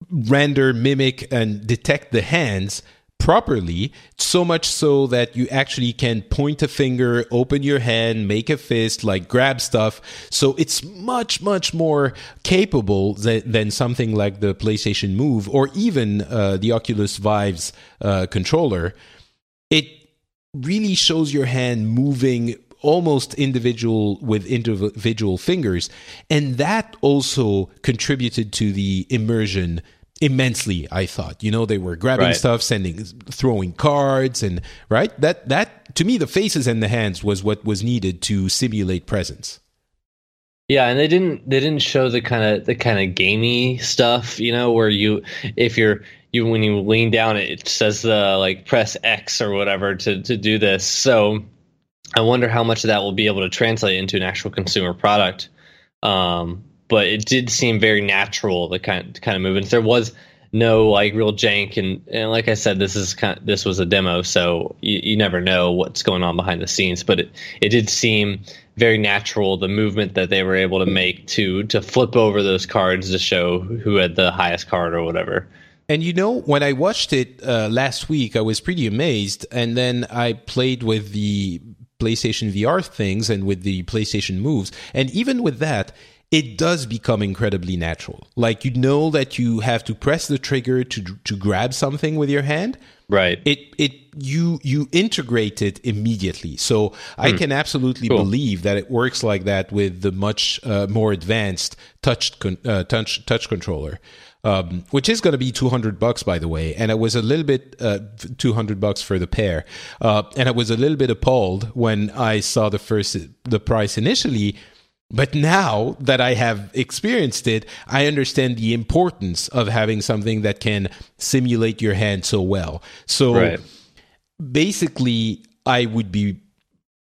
render, mimic, and detect the hands properly, so much so that you actually can point a finger, open your hand, make a fist, like grab stuff. So it's much, much more capable th- than something like the PlayStation Move or even uh, the Oculus Vive's uh, controller. It really shows your hand moving almost individual with individual fingers. And that also contributed to the immersion immensely, I thought. You know, they were grabbing right. stuff, sending, throwing cards, and right? That, that to me, the faces and the hands was what was needed to simulate presence. Yeah, and they didn't they didn't show the kind of the kind of gamey stuff, you know, where you if you're you when you lean down, it says the like press X or whatever to to do this. So I wonder how much of that will be able to translate into an actual consumer product. Um, but it did seem very natural, the kind kind of movements. There was no like real jank, and, and like I said, this is kind of, this was a demo, so you, you never know what's going on behind the scenes. But it it did seem very natural, the movement that they were able to make to to flip over those cards to show who had the highest card or whatever. And, you know, when I watched it uh, last week, I was pretty amazed. And then I played with the PlayStation V R things and with the PlayStation Moves. And even with that, it does become incredibly natural. Like, you know that you have to press the trigger to to grab something with your hand. Right. It it you you integrate it immediately. So mm. I can absolutely cool. believe that it works like that with the much uh, more advanced touch con- uh, touch touch controller, um, which is going to be two hundred bucks, by the way. And I was a little bit uh, two hundred bucks for the pair. Uh, and I was a little bit appalled when I saw the first the price initially. But now that I have experienced it, I understand the importance of having something that can simulate your hand so well. So right. basically, I would be,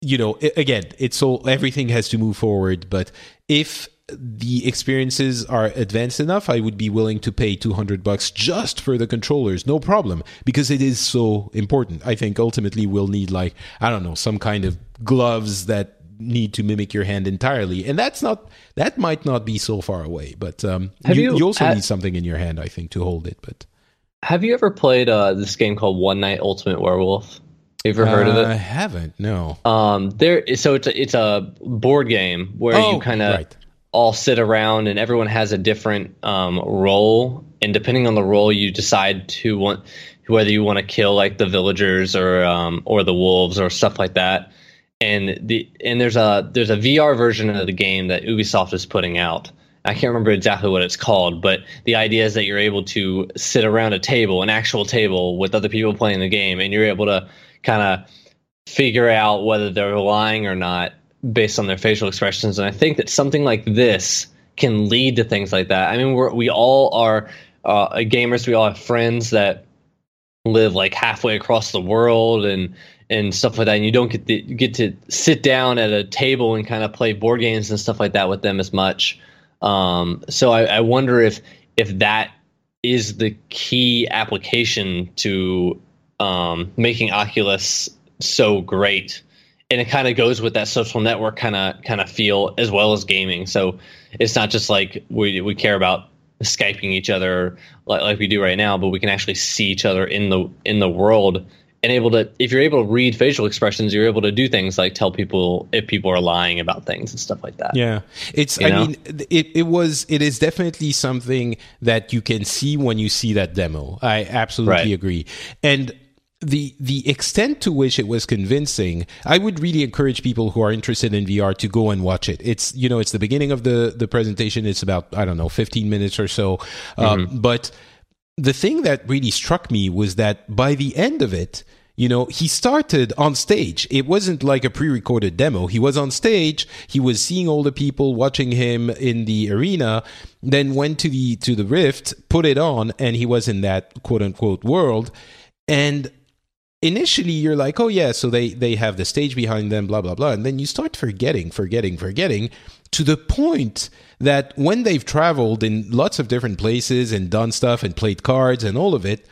you know, again, it's all, everything has to move forward. But if the experiences are advanced enough, I would be willing to pay two hundred bucks just for the controllers, no problem, because it is so important. I think ultimately we'll need like, I don't know, some kind of gloves that need to mimic your hand entirely, and that's not that might not be so far away, but um you, you, you also have, need something in your hand, I think, to hold it. But have you ever played uh this game called One Night Ultimate Werewolf? Have you ever heard uh, of it? I haven't, no. Um there so it's a, it's a board game where oh, you kind of right. all sit around and everyone has a different um role, and depending on the role you decide to want whether you want to kill like the villagers or um or the wolves or stuff like that. And the and there's a there's a V R version of the game that Ubisoft is putting out. I can't remember exactly what it's called, but the idea is that you're able to sit around a table, an actual table, with other people playing the game, and you're able to kind of figure out whether they're lying or not based on their facial expressions. And I think that something like this can lead to things like that. I mean, we're, we all are uh, gamers. We all have friends that live like halfway across the world and and stuff like that, and you don't get the, you get to sit down at a table and kind of play board games and stuff like that with them as much. Um, so I, I wonder if if that is the key application to um, making Oculus so great. And it kind of goes with that social network kind of kind of feel as well as gaming. So it's not just like we we care about Skyping each other like, like we do right now, but we can actually see each other in the in the world. And able to, if you're able to read facial expressions, you're able to do things like tell people if people are lying about things and stuff like that. Yeah, it's. You I know? mean, it it was it is definitely something that you can see when you see that demo. I absolutely right. agree. And the the extent to which it was convincing, I would really encourage people who are interested in V R to go and watch it. It's you know, it's the beginning of the the presentation. It's about I don't know, fifteen minutes or so, mm-hmm. um, but. The thing that really struck me was that by the end of it, you know, he started on stage. It wasn't like a pre-recorded demo. He was on stage. He was seeing all the people watching him in the arena, then went to the to the Rift, put it on, and he was in that quote-unquote world. And initially, you're like, oh, yeah, so they, they have the stage behind them, blah, blah, blah. And then you start forgetting, forgetting, forgetting, to the point that when they've traveled in lots of different places and done stuff and played cards and all of it,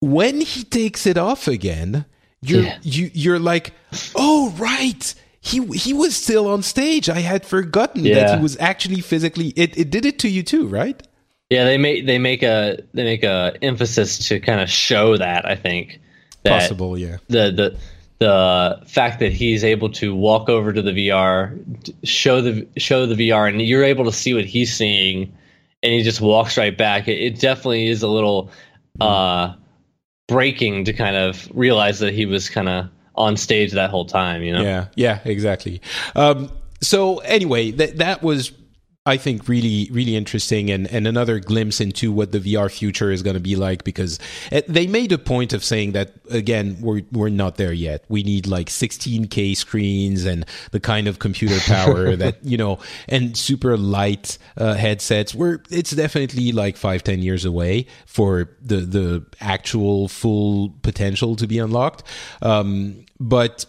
when he takes it off again, you're yeah. you, you're like, oh, right, he he was still on stage. I had forgotten yeah. that he was actually physically. It it did it to you too, right? Yeah, they make they make a they make a emphasis to kind of show that, I think, that possible. Yeah, the the. The fact that he's able to walk over to the V R, show the show the V R, and you're able to see what he's seeing, and he just walks right back. It, it definitely is a little uh, breaking to kind of realize that he was kind of on stage that whole time, you know? Yeah, yeah, exactly. Um, so anyway, that that was, I think, really, really interesting, and, and another glimpse into what the V R future is going to be like, because they made a point of saying that, again, we're we're not there yet. We need like sixteen K screens and the kind of computer power that, you know, and super light uh, headsets. We're it's definitely like five, ten years away for the, the actual full potential to be unlocked. Um, but...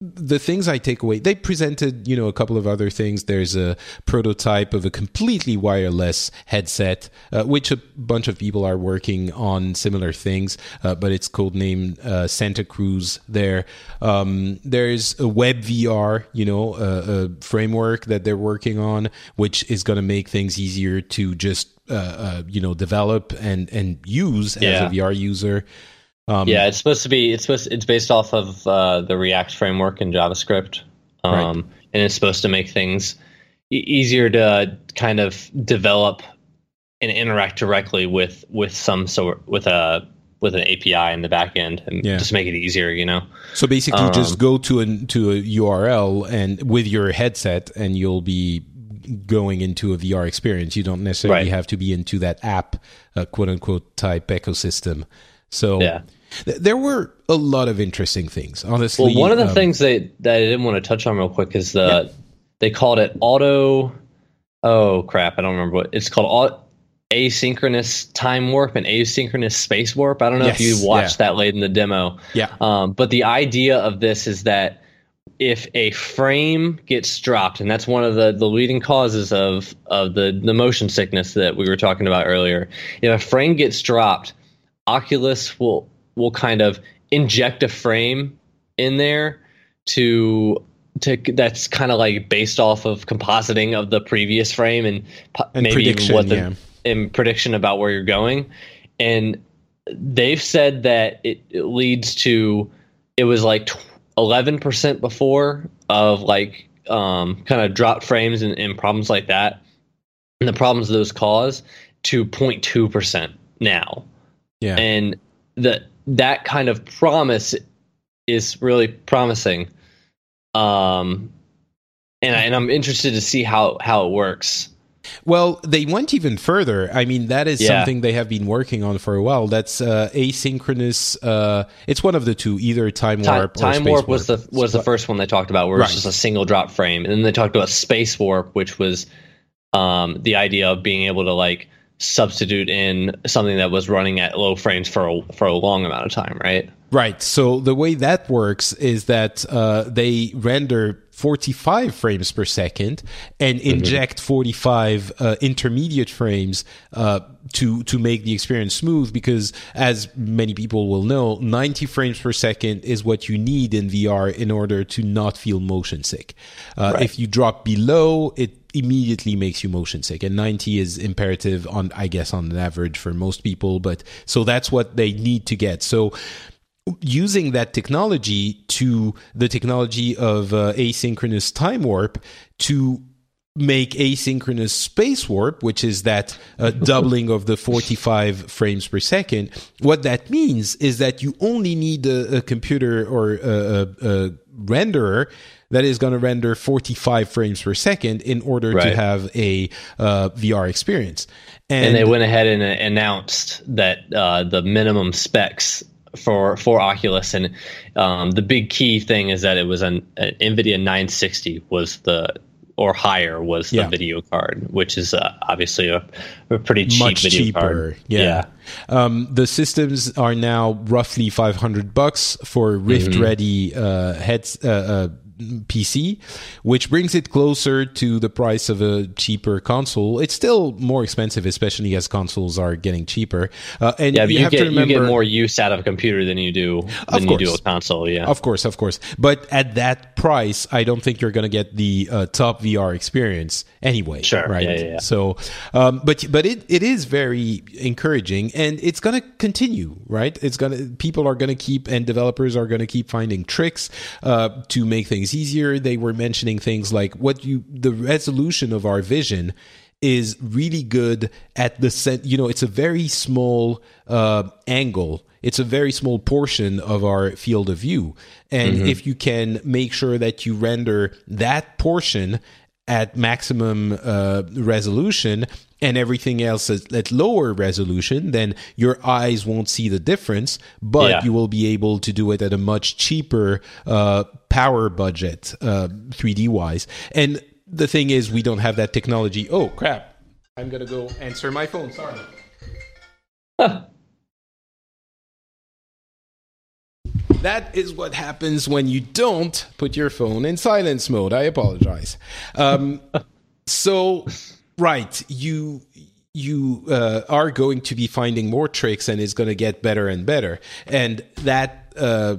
The things I take away, they presented, you know, a couple of other things. There's a prototype of a completely wireless headset, uh, which a bunch of people are working on similar things, uh, but it's codenamed uh, Santa Cruz there. Um, there's a web V R, you know, uh, a framework that they're working on, which is going to make things easier to just, uh, uh, you know, develop and, and use yeah. as a V R user. Um, yeah, it's supposed to be. It's supposed. It's based off of uh, the React framework in JavaScript, um, right. and it's supposed to make things e- easier to kind of develop and interact directly with, with some sort with a with an A P I in the back end, and yeah. just make it easier. You know. So basically, um, just go to an to a U R L and with your headset, and you'll be going into a V R experience. You don't necessarily right. have to be into that app, uh, quote unquote, type ecosystem. So. Yeah. There were a lot of interesting things, honestly. Well, one of the um, things that, that I didn't want to touch on real quick is the yeah. they called it auto. Oh crap! I don't remember what it's called. Auto, asynchronous time warp and asynchronous space warp. I don't know yes, if you watched yeah. that late in the demo. Yeah. Um, but the idea of this is that if a frame gets dropped, and that's one of the, the leading causes of of the the motion sickness that we were talking about earlier. If a frame gets dropped, Oculus will will kind of inject a frame in there to to that's kind of like based off of compositing of the previous frame and, and maybe even what the yeah. and prediction about where you're going. And they've said that it, it leads to it was like eleven percent before of like um, kind of dropped frames and, and problems like that, and the problems those cause to zero point two percent now. Yeah, and that. That kind of promise is really promising, um, and, I, and I'm interested to see how, how it works. Well, they went even further. I mean, that is yeah. something they have been working on for a while. That's uh, asynchronous. Uh, it's one of the two, either time warp. Time, or time space warp was warp. the was the first one they talked about, where it was right. just a single drop frame, and then they talked about space warp, which was um, the idea of being able to like substitute in something that was running at low frames for a, for a long amount of time, right? Right. So the way that works is that uh, they render forty-five frames per second and mm-hmm. inject forty-five uh, intermediate frames uh, to to make the experience smooth, because as many people will know, ninety frames per second is what you need in V R in order to not feel motion sick. Uh, right. If you drop below, it immediately makes you motion sick, and ninety is imperative on, I guess, on an average for most people. But so that's what they need to get. So using that technology to the technology of uh, asynchronous time warp to make asynchronous space warp, which is that uh, doubling of the forty-five frames per second, what that means is that you only need a, a computer or a, a, a renderer that is going to render forty-five frames per second in order right. to have a uh, V R experience. And, and they went ahead and announced that uh, the minimum specs for for Oculus, and um, the big key thing is that it was an, an NVIDIA nine sixty was the, or higher was the yeah. video card, which is uh, obviously a, a pretty cheap Much video cheaper. card. Yeah. yeah. Um, the systems are now roughly five hundred bucks for Rift mm-hmm. ready uh, heads. Uh, uh, P C, which brings it closer to the price of a cheaper console. It's still more expensive, especially as consoles are getting cheaper. Uh, and yeah, but you, you have get, to remember, you get more use out of a computer than you do than course. you do a console. Yeah, of course, of course. But at that price, I don't think you're going to get the uh, top V R experience anyway. Sure. Right. Yeah, yeah, yeah. So, um, but but it, it is very encouraging, and it's going to continue. Right. It's going to people are going to keep, and developers are going to keep finding tricks uh, to make things easier. They were mentioning things like what you the resolution of our vision is really good at the cent, you know, it's a very small uh, angle. It's a very small portion of our field of view. And mm-hmm. if you can make sure that you render that portion at maximum uh, resolution and everything else at, at lower resolution, then your eyes won't see the difference, but yeah. you will be able to do it at a much cheaper uh, power budget, uh, three D-wise. And the thing is, we don't have that technology. Oh, crap. I'm going to go answer my phone. Sorry. Huh. That is what happens when you don't put your phone in silence mode. I apologize. Um, so... Right, you you uh, are going to be finding more tricks, and it's going to get better and better. And that uh,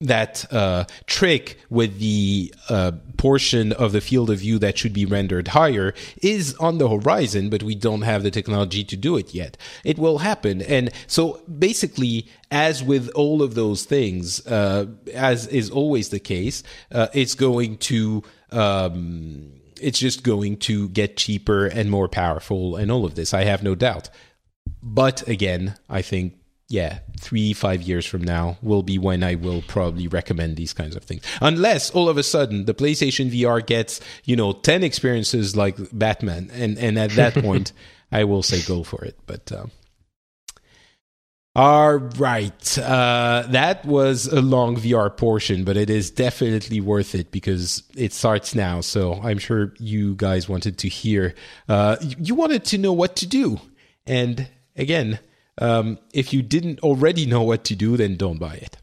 that uh, trick with the uh, portion of the field of view that should be rendered higher is on the horizon, but we don't have the technology to do it yet. It will happen, and so basically, as with all of those things, uh, as is always the case, uh, it's going to. Um, It's just going to get cheaper and more powerful and all of this. I have no doubt. But again, I think, yeah, three, five years from now will be when I will probably recommend these kinds of things. Unless all of a sudden the PlayStation V R gets, you know, ten experiences like Batman. And, and at that point, I will say go for it. But... Um, all right. Uh, that was a long V R portion, but it is definitely worth it because it starts now. So I'm sure you guys wanted to hear. Uh, you wanted to know what to do. And again, um, if you didn't already know what to do, then don't buy it.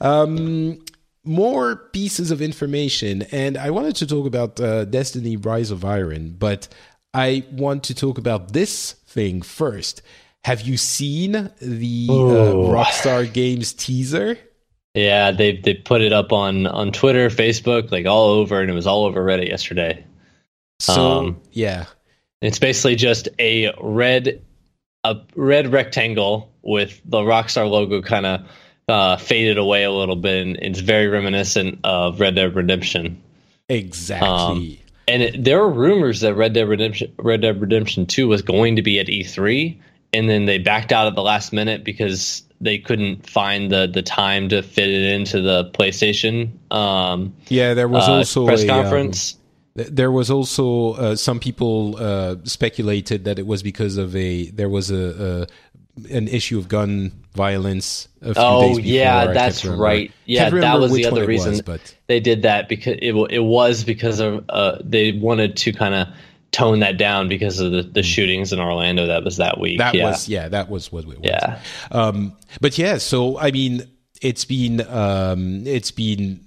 Um, more pieces of information. And I wanted to talk about uh, Destiny Rise of Iron, but I want to talk about this thing first. Have you seen the uh, Rockstar Games teaser? Yeah, they they put it up on, on Twitter, Facebook, like all over, and it was all over Reddit yesterday. So um, yeah, it's basically just a red a red rectangle with the Rockstar logo kind of uh, faded away a little bit, and it's very reminiscent of Red Dead Redemption. Exactly. Um, and it, there were rumors that Red Dead Redemption Red Dead Redemption two was going to be at E three. And then they backed out at the last minute because they couldn't find the, the time to fit it into the PlayStation. Um, yeah, there was uh, also press a, conference. Um, there was also uh, some people uh, speculated that it was because of a there was a, a an issue of gun violence. A few oh days before, yeah, that's right. Yeah, that was the other reason was, but... they did that because it it was because of uh, they wanted to kind of tone that down because of the, the shootings in Orlando that was that week. That yeah. was yeah, that was what we yeah. Um, but yeah, so I mean, it's been um, it's been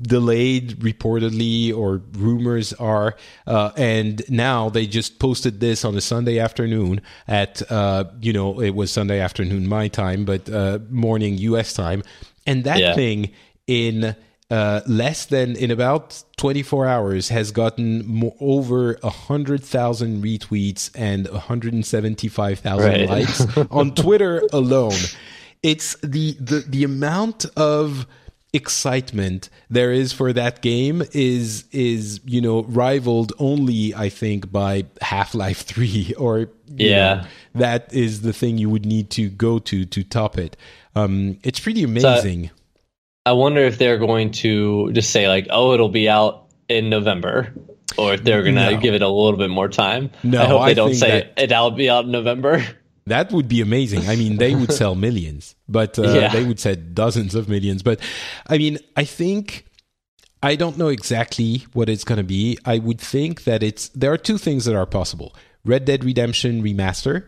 delayed reportedly, or rumors are, uh, and now they just posted this on a Sunday afternoon at uh, you know it was Sunday afternoon my time, but uh, morning U S time, and that yeah. thing in uh, less than in about twenty-four hours has gotten more, over a hundred thousand retweets and one hundred and seventy-five thousand right. likes on Twitter alone. It's the the the amount of excitement there is for that game is is you know rivaled only, I think, by Half-Life three, or yeah know, that is the thing you would need to go to to top it. Um it's pretty amazing. So I, I wonder if they're going to just say like, oh, it'll be out in November, or if they're gonna no. give it a little bit more time. No, I hope they I don't say that- it'll be out in November. That would be amazing. I mean, they would sell millions, but uh, yeah. they would sell dozens of millions. But I mean, I think, I don't know exactly what it's going to be. I would think that it's, there are two things that are possible. Red Dead Redemption Remaster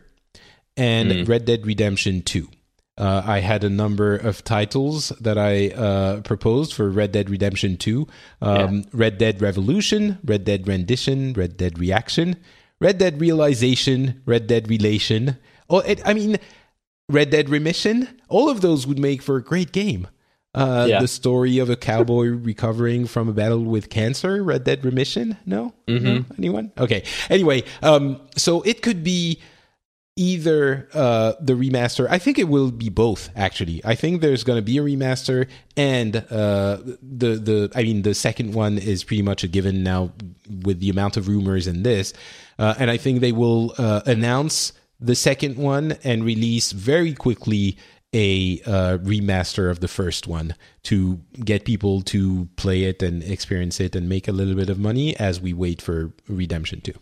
and mm. Red Dead Redemption two. Uh, I had a number of titles that I uh, proposed for Red Dead Redemption two. Um, yeah. Red Dead Revolution, Red Dead Rendition, Red Dead Reaction, Red Dead Realization, Red Dead Relation. Oh, it, I mean, Red Dead Remission, all of those would make for a great game. Uh, yeah. The story of a cowboy recovering from a battle with cancer, Red Dead Remission? No? Mm-hmm. Anyone? Okay. Anyway, um, so it could be either uh, the remaster. I think it will be both, actually. I think there's going to be a remaster, and uh, the, the, I mean, the second one is pretty much a given now with the amount of rumors and this. Uh, and I think they will uh, announce the second one and release very quickly a uh, remaster of the first one to get people to play it and experience it and make a little bit of money as we wait for Redemption two.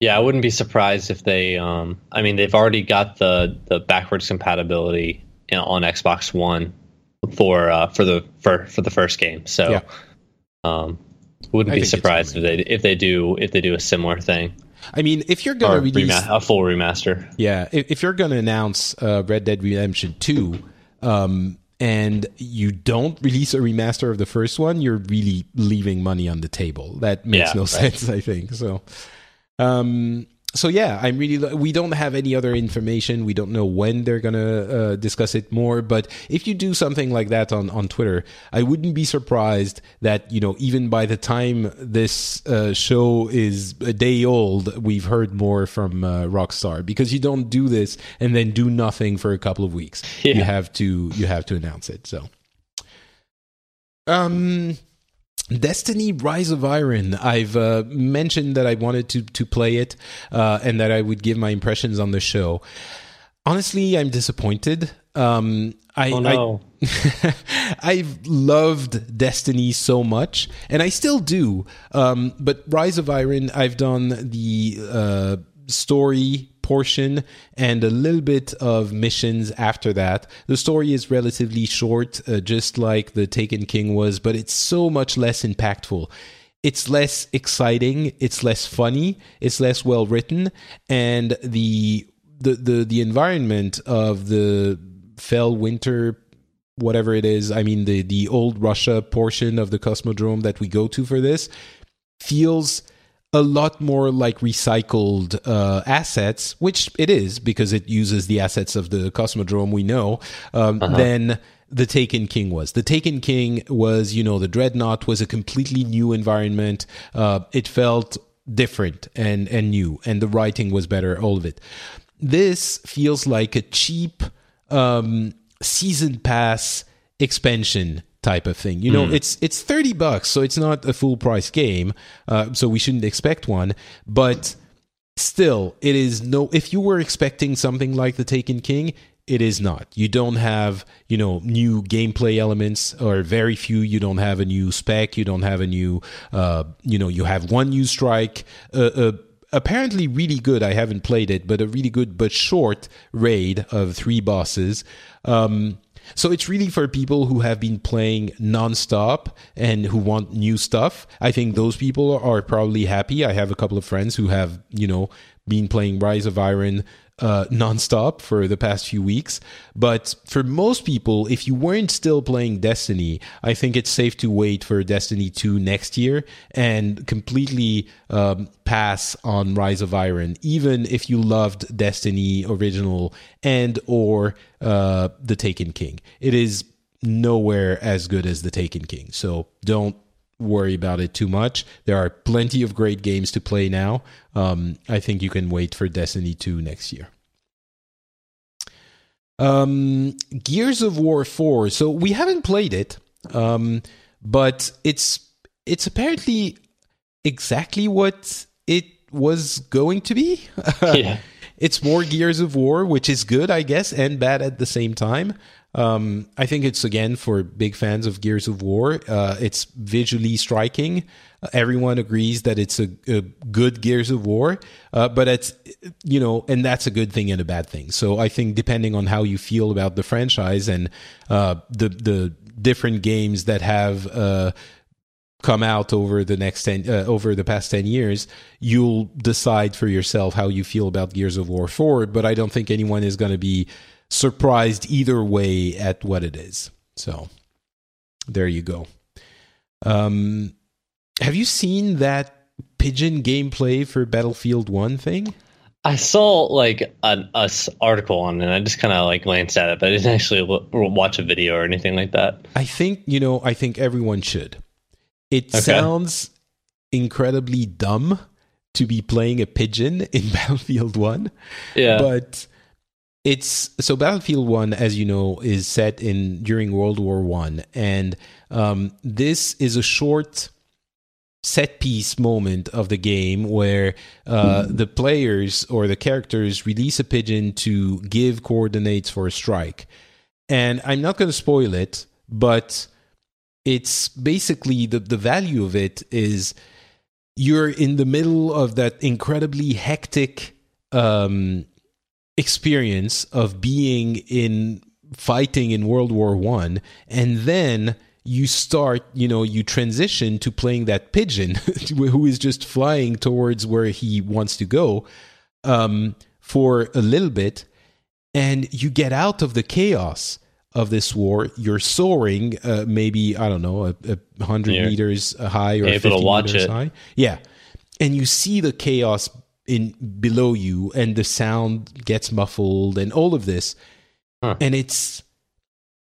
Yeah, I wouldn't be surprised if they, um, I mean, they've already got the, the backwards compatibility on Xbox One for uh, for the for, for the first game. So yeah. um, wouldn't I be surprised if they if they do if they do a similar thing. I mean, if you're going to release rema- a full remaster, yeah, if, if you're going to announce uh, Red Dead Redemption two, um, and you don't release a remaster of the first one, you're really leaving money on the table. That makes yeah, no right. sense, I think. So, um, so yeah, I'm really. We don't have any other information. We don't know when they're going to uh, discuss it more. But if you do something like that on, on Twitter, I wouldn't be surprised that, you know, even by the time this uh, show is a day old, we've heard more from uh, Rockstar, because you don't do this and then do nothing for a couple of weeks. Yeah. You have to you have to announce it. So, um. Destiny Rise of Iron. I've uh, mentioned that I wanted to to play it uh, and that I would give my impressions on the show. Honestly, I'm disappointed. Um, I, oh, no. I, I've loved Destiny so much, and I still do. Um, but Rise of Iron, I've done the uh, story portion and a little bit of missions after that. The story is relatively short, uh, just like the Taken King was, but it's so much less impactful. It's less exciting, it's less funny, it's less well written, and the the the, the environment of the fell winter, whatever it is, I mean the the old Russia portion of the Cosmodrome that we go to for this, feels a lot more like recycled uh, assets, which it is because it uses the assets of the Cosmodrome we know, um, uh-huh. than the Taken King was. The Taken King was, you know, the Dreadnought was a completely new environment. Uh, it felt different and, and new, and the writing was better, all of it. This feels like a cheap um, season pass expansion type of thing. You know, mm. it's it's thirty bucks, so it's not a full price game, uh, so we shouldn't expect one, but still, it is no... If you were expecting something like The Taken King, it is not. You don't have, you know, new gameplay elements, or very few. You don't have a new spec, you don't have a new... Uh, you know, you have one new strike, uh, uh, apparently really good, I haven't played it, but a really good but short raid of three bosses. Um, So it's really for people who have been playing nonstop and who want new stuff. I think those people are probably happy. I have a couple of friends who have, you know, been playing Rise of Iron uh, nonstop for the past few weeks. But for most people, if you weren't still playing Destiny, I think it's safe to wait for Destiny two next year and completely um, pass on Rise of Iron, even if you loved Destiny original and or uh, the Taken King. It is nowhere as good as the Taken King, so don't worry about it too much. There are plenty of great games to play now. Um, I think you can wait for Destiny two next year. Um, Gears of War four. So we haven't played it, um, but it's it's apparently exactly what it was going to be. Yeah. It's more Gears of War, which is good, I guess, and bad at the same time. Um, I think it's, again, for big fans of Gears of War, uh, it's visually striking. Everyone agrees that it's a, a good Gears of War, uh, but it's, you know, and that's a good thing and a bad thing. So I think depending on how you feel about the franchise and uh, the, the different games that have uh, come out over the next ten, uh, over the past ten years, you'll decide for yourself how you feel about Gears of War four, but I don't think anyone is going to be surprised either way at what it is. So there you go. Um, have you seen that pigeon gameplay for Battlefield one thing? I saw like an a article on it, and I just kind of like glanced at it, but I didn't actually look, watch a video or anything like that. I think, you know, I think everyone should. It okay. sounds incredibly dumb to be playing a pigeon in Battlefield one. Yeah. But It's so Battlefield one, as you know, is set in during World War One, and um, this is a short set piece moment of the game where uh, mm-hmm. the players or the characters release a pigeon to give coordinates for a strike. And I'm not going to spoil it, but it's basically the, the value of it is you're in the middle of that incredibly hectic Um, experience of being in fighting in World War One, and then you start, you know, you transition to playing that pigeon who is just flying towards where he wants to go um, for a little bit, and you get out of the chaos of this war. You're soaring uh, maybe, I don't know, a, a hundred yeah. meters high or yeah, fifty meters it. high. Yeah. And you see the chaos in below you, and the sound gets muffled and all of this. Huh. And it's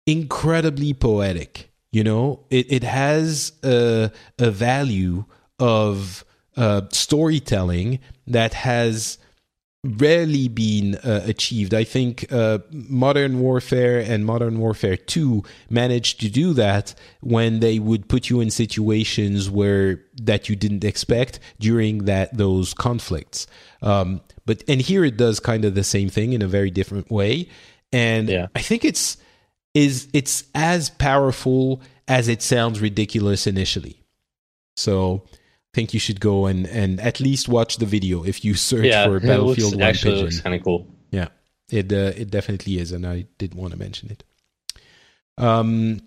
incredibly poetic, you know? It it has a, a value of uh, storytelling that has rarely been uh, achieved. I think uh, Modern Warfare and Modern Warfare two managed to do that when they would put you in situations where that you didn't expect during that those conflicts. Um, but and here it does kind of the same thing in a very different way, and yeah. I think it's is it's as powerful as it sounds ridiculous initially. So think you should go and, and at least watch the video if you search yeah, for Battlefield one actually pigeon. Looks kind of cool. Yeah, it uh, it definitely is, and I did want to mention it. Um,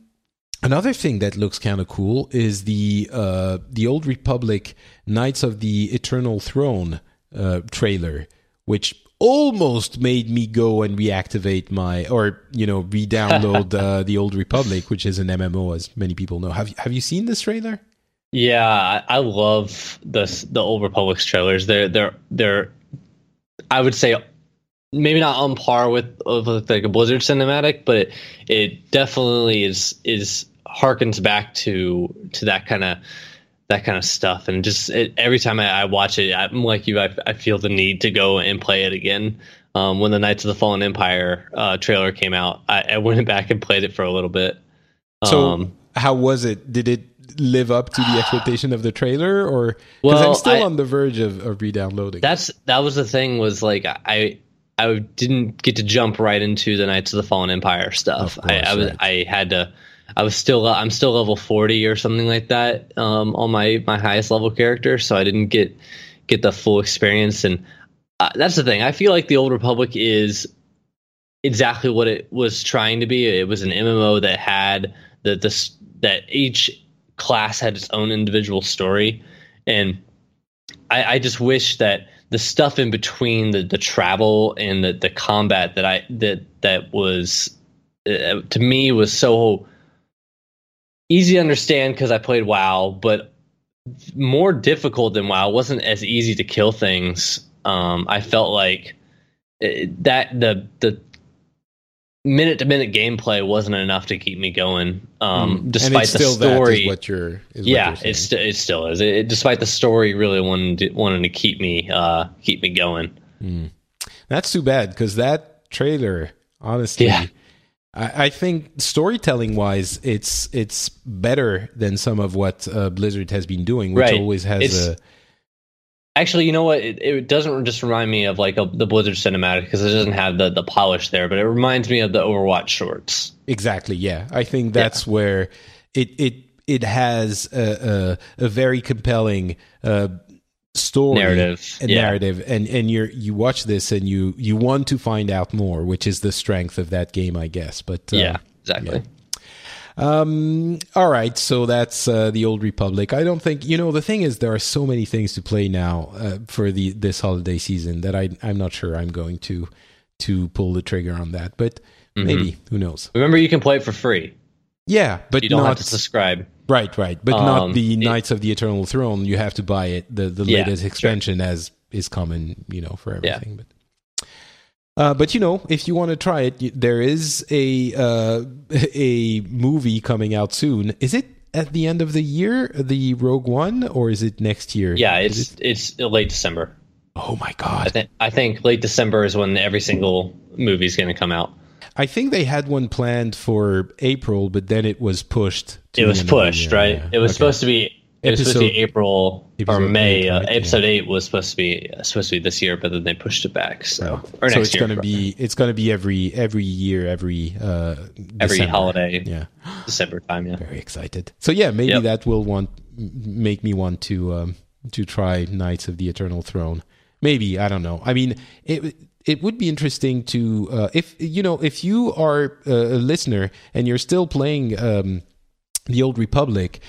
another thing that looks kind of cool is the uh, the Old Republic Knights of the Eternal Throne uh, trailer, which almost made me go and reactivate my or you know re-download uh, the Old Republic, which is an M M O, as many people know. Have you, have you seen this trailer? Yeah, I love the the Old Republic's trailers. They're they're they're, I would say, maybe not on par with, with like a Blizzard cinematic, but it, it definitely is is harkens back to to that kind of that kind of stuff. And just it, every time I, I watch it, I'm like you, I, I feel the need to go and play it again. Um, when the Knights of the Fallen Empire uh, trailer came out, I, I went back and played it for a little bit. So um, how was it? Did it live up to the expectation of the trailer, or because well, I'm still I, on the verge of, of re-downloading? That's that was the thing was like I I didn't get to jump right into the Knights of the Fallen Empire stuff. Course, I, I was right. I had to I was still I'm still level forty or something like that um, on my my highest level character, so I didn't get get the full experience. And uh, that's the thing. I feel like the Old Republic is exactly what it was trying to be. It was an M M O that had the, the that each class had its own individual story, and I, I just wish that the stuff in between the, the travel and the, the combat that I that that was uh, to me was so easy to understand because I played WoW, but more difficult than WoW. It wasn't as easy to kill things. Um, I felt like it, that the the minute to minute gameplay wasn't enough to keep me going. Um, mm. Despite and it's the still story, that is what you're, is yeah, what you're it's st- it still is. It, it, despite the story, really wanting to, wanting to keep me uh, keep me going. Mm. That's too bad because that trailer, honestly. Yeah. I think storytelling wise, it's it's better than some of what uh, Blizzard has been doing, which right. always has it's, a. Actually, you know what? It, it doesn't just remind me of like a, the Blizzard cinematic because it doesn't have the, the polish there, but it reminds me of the Overwatch shorts. Exactly. Yeah, I think that's yeah. where it it it has a a, a very compelling uh, story narrative, and yeah. narrative, and and you you watch this and you you want to find out more, which is the strength of that game, I guess. But uh, yeah, exactly. Yeah. Um, all right, so that's uh, the Old Republic. I don't think you know the thing is there are so many things to play now uh, for the this holiday season that I I'm not sure I'm going to to pull the trigger on that, but mm-hmm. maybe who knows? Remember, you can play it for free. Yeah, but you don't not, have to subscribe. Right, right, but um, not the Knights it, of the Eternal Throne. You have to buy it. The the yeah, latest expansion, sure. as is common, you know, for everything. Yeah. But, uh, but you know, if you want to try it, you, there is a uh, a movie coming out soon. Is it at the end of the year, the Rogue One, or is it next year? Yeah, it's it? it's late December. Oh my god! I, th- I think late December is when every single movie is going to come out. I think they had one planned for April, but then it was pushed. To it was pushed, right? Yeah. It was okay. supposed to be. It was episode, supposed to be April or May. Eight, right? uh, episode yeah. eight was supposed to be uh, supposed to be this year, but then they pushed it back. So, right. or next so it's going to be it's going to be every every year, every uh, every December. holiday, yeah, December time. Yeah, very excited. So yeah, maybe yep. that will want make me want to um, to try Knights of the Eternal Throne. Maybe I don't know. I mean it. It would be interesting to uh, if you know if you are a listener and you're still playing um, the Old Republic,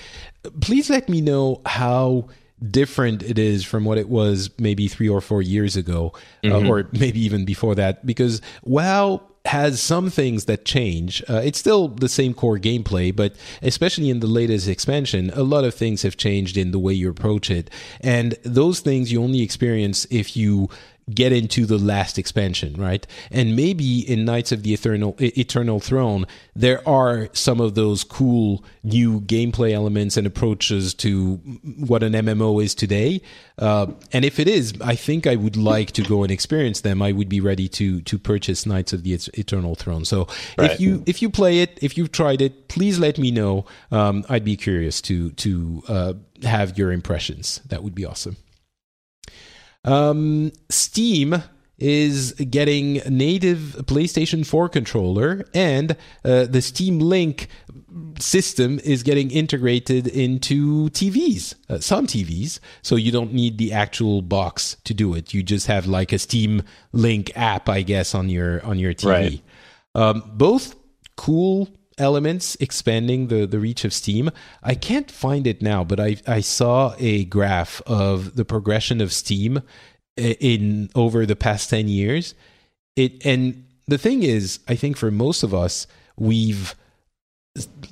please let me know how different it is from what it was maybe three or four years ago, mm-hmm. uh, or maybe even before that. Because WoW has some things that change. Uh, it's still the same core gameplay, but especially in the latest expansion, a lot of things have changed in the way you approach it, and those things you only experience if you get into the last expansion, right? And maybe in Knights of the Eternal Eternal Throne, there are some of those cool new gameplay elements and approaches to what an M M O is today. Uh, and if it is, I think I would like to go and experience them. I would be ready to to purchase Knights of the Eternal Throne. So right. if you if you play it, if you've tried it, please let me know. Um, I'd be curious to to uh, have your impressions. That would be awesome. Um, Steam is getting native PlayStation four controller, and uh, the Steam Link system is getting integrated into T Vs, uh, some T Vs, so you don't need the actual box to do it. You just have like a Steam Link app, I guess, on your on your T V. Right. Um, both cool elements expanding the, the reach of Steam. I can't find it now, but I I saw a graph of the progression of Steam in, in over the past ten years. It and the thing is, I think for most of us, we've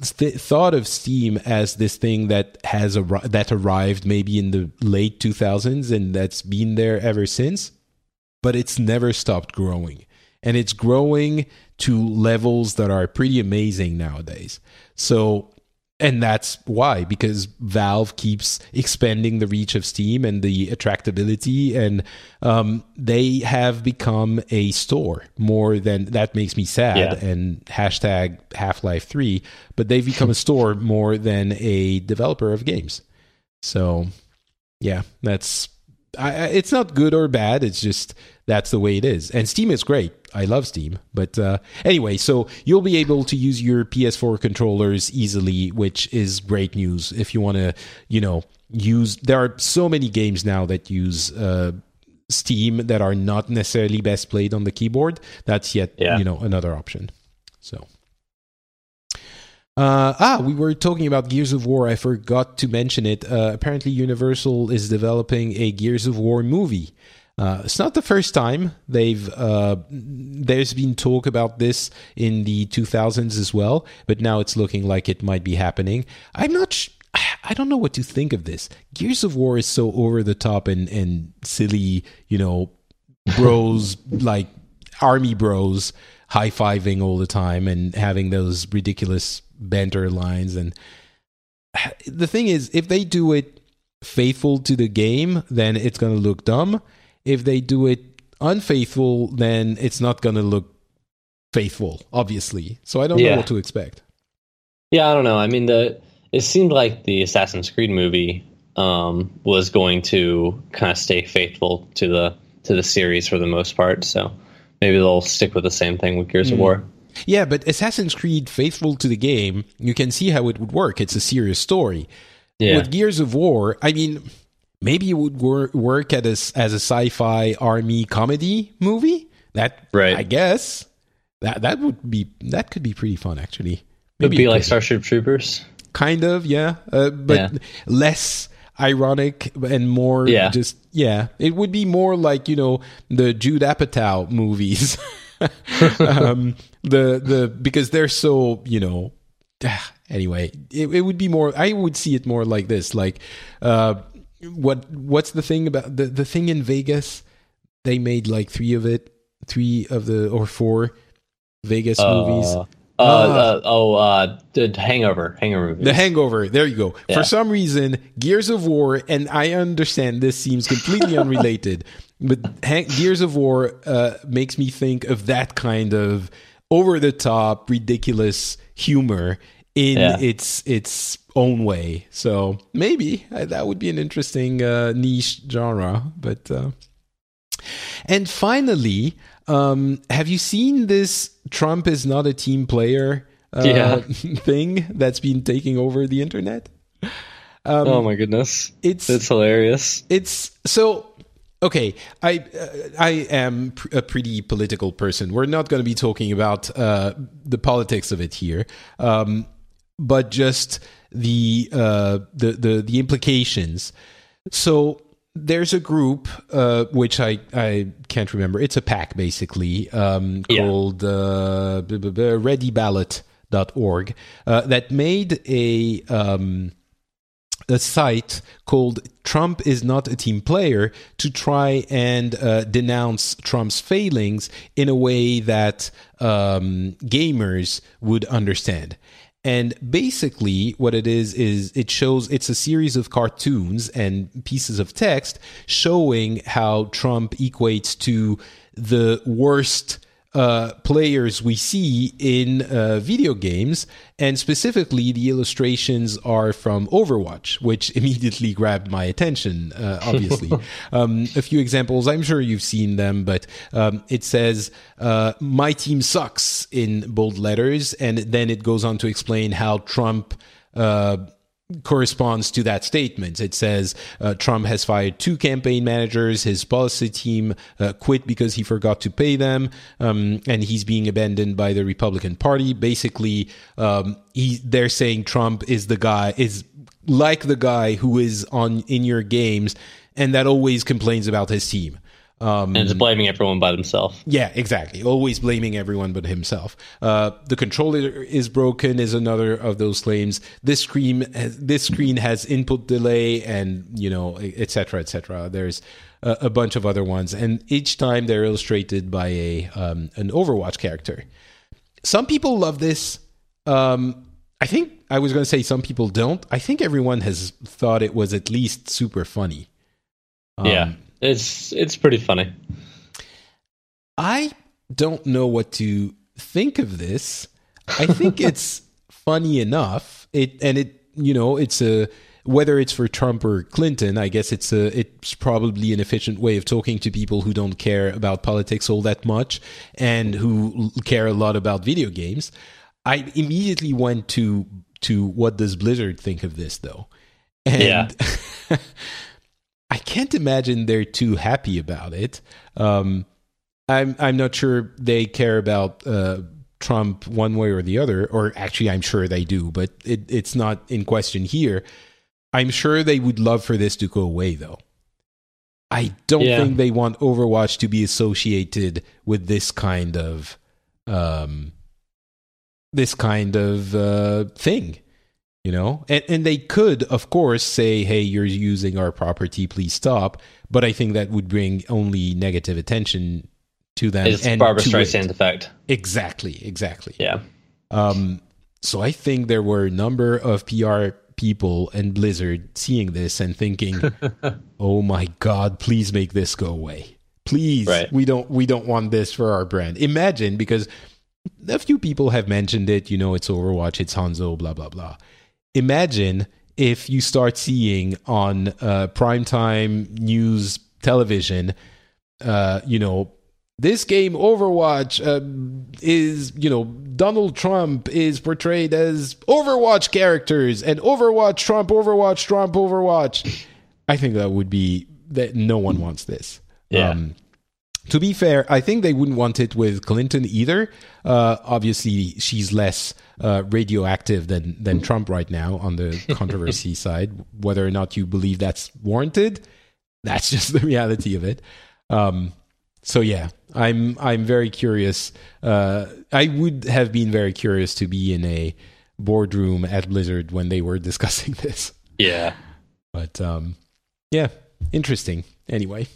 th- thought of Steam as this thing that has ar- that arrived maybe in the late two thousands and that's been there ever since, but it's never stopped growing. And it's growing to levels that are pretty amazing nowadays. So, and that's why, because Valve keeps expanding the reach of Steam and the attractability, and um, they have become a store more than, that makes me sad, yeah. and hashtag Half-Life three, but they've become a store more than a developer of games. So, yeah, that's... I, it's not good or bad. It's just that's the way it is. And Steam is great. I love Steam. But uh, anyway, so you'll be able to use your P S four controllers easily, which is great news. If you want to, you know, use... There are so many games now that use uh, Steam that are not necessarily best played on the keyboard, that's yet yeah. you know another option. So uh, ah, we were talking about Gears of War. I forgot to mention it. Uh, apparently, Universal is developing a Gears of War movie. Uh, it's not the first time they've. Uh, there's been talk about this in the two thousands as well, but now it's looking like it might be happening. I'm not. Sh- I don't know what to think of this. Gears of War is so over the top and and silly, you know, bros like army bros high-fiving all the time and having those ridiculous banter lines. And the thing is, if they do it faithful to the game, then it's going to look dumb. If they do it unfaithful, then it's not going to look faithful, obviously. So I don't yeah. know what to expect. Yeah, I don't know. I mean, the it seemed like the Assassin's Creed movie um, was going to kind of stay faithful to the to the series for the most part, so maybe they'll stick with the same thing with Gears mm. of War. Yeah, but Assassin's Creed, faithful to the game, you can see how it would work. It's a serious story. Yeah. With Gears of War, I mean, maybe it would wor- work at a, as a sci-fi army comedy movie. That right. I guess that that would be that could be pretty fun actually. Maybe It'd be it like Starship Troopers, kind of. Yeah, uh, but yeah. less ironic and more yeah. just yeah it would be more like, you know, the Judd Apatow movies um the the because they're so, you know, anyway it, it would be more, I would see it more like this, like uh what what's the thing about the the thing in Vegas they made like three of it three of the or four Vegas uh. movies. Uh, uh, oh, uh, the Hangover. Hangover movies. The Hangover. There you go. Yeah. For some reason, Gears of War, and I understand this seems completely unrelated, but Han- Gears of War uh, makes me think of that kind of over-the-top, ridiculous humor in yeah. its its own way. So maybe uh, that would be an interesting uh, niche genre. But uh... And finally... Um, have you seen this Trump is not a team player uh, yeah. thing that's been taking over the internet? Um, oh my goodness. It's, it's hilarious. It's so, okay, I uh, I am pr- a pretty political person. We're not going to be talking about uh, the politics of it here, um, but just the, uh, the, the, the implications. So... There's a group, uh, which I, I can't remember. It's a pack, basically, um, yeah. called uh, ready ballot dot org uh, that made a um, a site called Trump is not a team player to try and uh, denounce Trump's failings in a way that um, gamers would understand. And basically what it is, is it shows it's a series of cartoons and pieces of text showing how Trump equates to the worst uh, players we see in uh, video games. And specifically, the illustrations are from Overwatch, which immediately grabbed my attention, uh, obviously. um, a few examples, I'm sure you've seen them, but um, it says, uh, my team sucks in bold letters. And then it goes on to explain how Trump... Uh, corresponds to that statement. It says uh, Trump has fired two campaign managers, his policy team uh, quit because he forgot to pay them, um, and he's being abandoned by the Republican Party. Basically, um, he, they're saying Trump is the guy, is like the guy who is on in your games and that always complains about his team. Um, and it's blaming everyone but himself. Yeah, exactly. Always blaming everyone but himself. Uh, the controller is broken is another of those claims. This screen has, this screen has input delay and, you know, et cetera, et cetera. There's a, a bunch of other ones. And each time they're illustrated by a um, an Overwatch character. Some people love this. Um, I think I was going to say some people don't. I think everyone has thought it was at least super funny. Um, yeah. It's it's pretty funny. I don't know what to think of this. I think it's funny enough. It and it you know it's a whether it's for Trump or Clinton. I guess it's a it's probably an efficient way of talking to people who don't care about politics all that much and who care a lot about video games. I immediately went to to what does Blizzard think of this though, and. Yeah. I can't imagine they're too happy about it. Um, I'm I'm not sure they care about uh, Trump one way or the other, or actually I'm sure they do, but it, it's not in question here. I'm sure they would love for this to go away, though. I don't yeah. think they want Overwatch to be associated with this kind of um, this kind of uh, thing, you know? And, and they could, of course, say, hey, you're using our property, please stop. But I think that would bring only negative attention to them. It's and Barbara Streisand effect. Exactly, exactly. Yeah. Um, so I think there were a number of P R people and Blizzard seeing this and thinking, oh my God, please make this go away. Please. Right. We don't we don't want this for our brand. Imagine, because a few people have mentioned it, you know, it's Overwatch, it's Hanzo, blah, blah, blah. Imagine if you start seeing on uh, primetime news television, uh, you know, this game Overwatch uh, is, you know, Donald Trump is portrayed as Overwatch characters and Overwatch Trump, Overwatch Trump, Overwatch. I think that would be that no one wants this. Yeah. Um, to be fair, I think they wouldn't want it with Clinton either. Uh, obviously, she's less uh, radioactive than, than Trump right now on the controversy side. Whether or not you believe that's warranted, that's just the reality of it. Um, so, yeah. I'm I'm very curious. Uh, I would have been very curious to be in a boardroom at Blizzard when they were discussing this. Yeah. But, um, yeah, interesting. Anyway.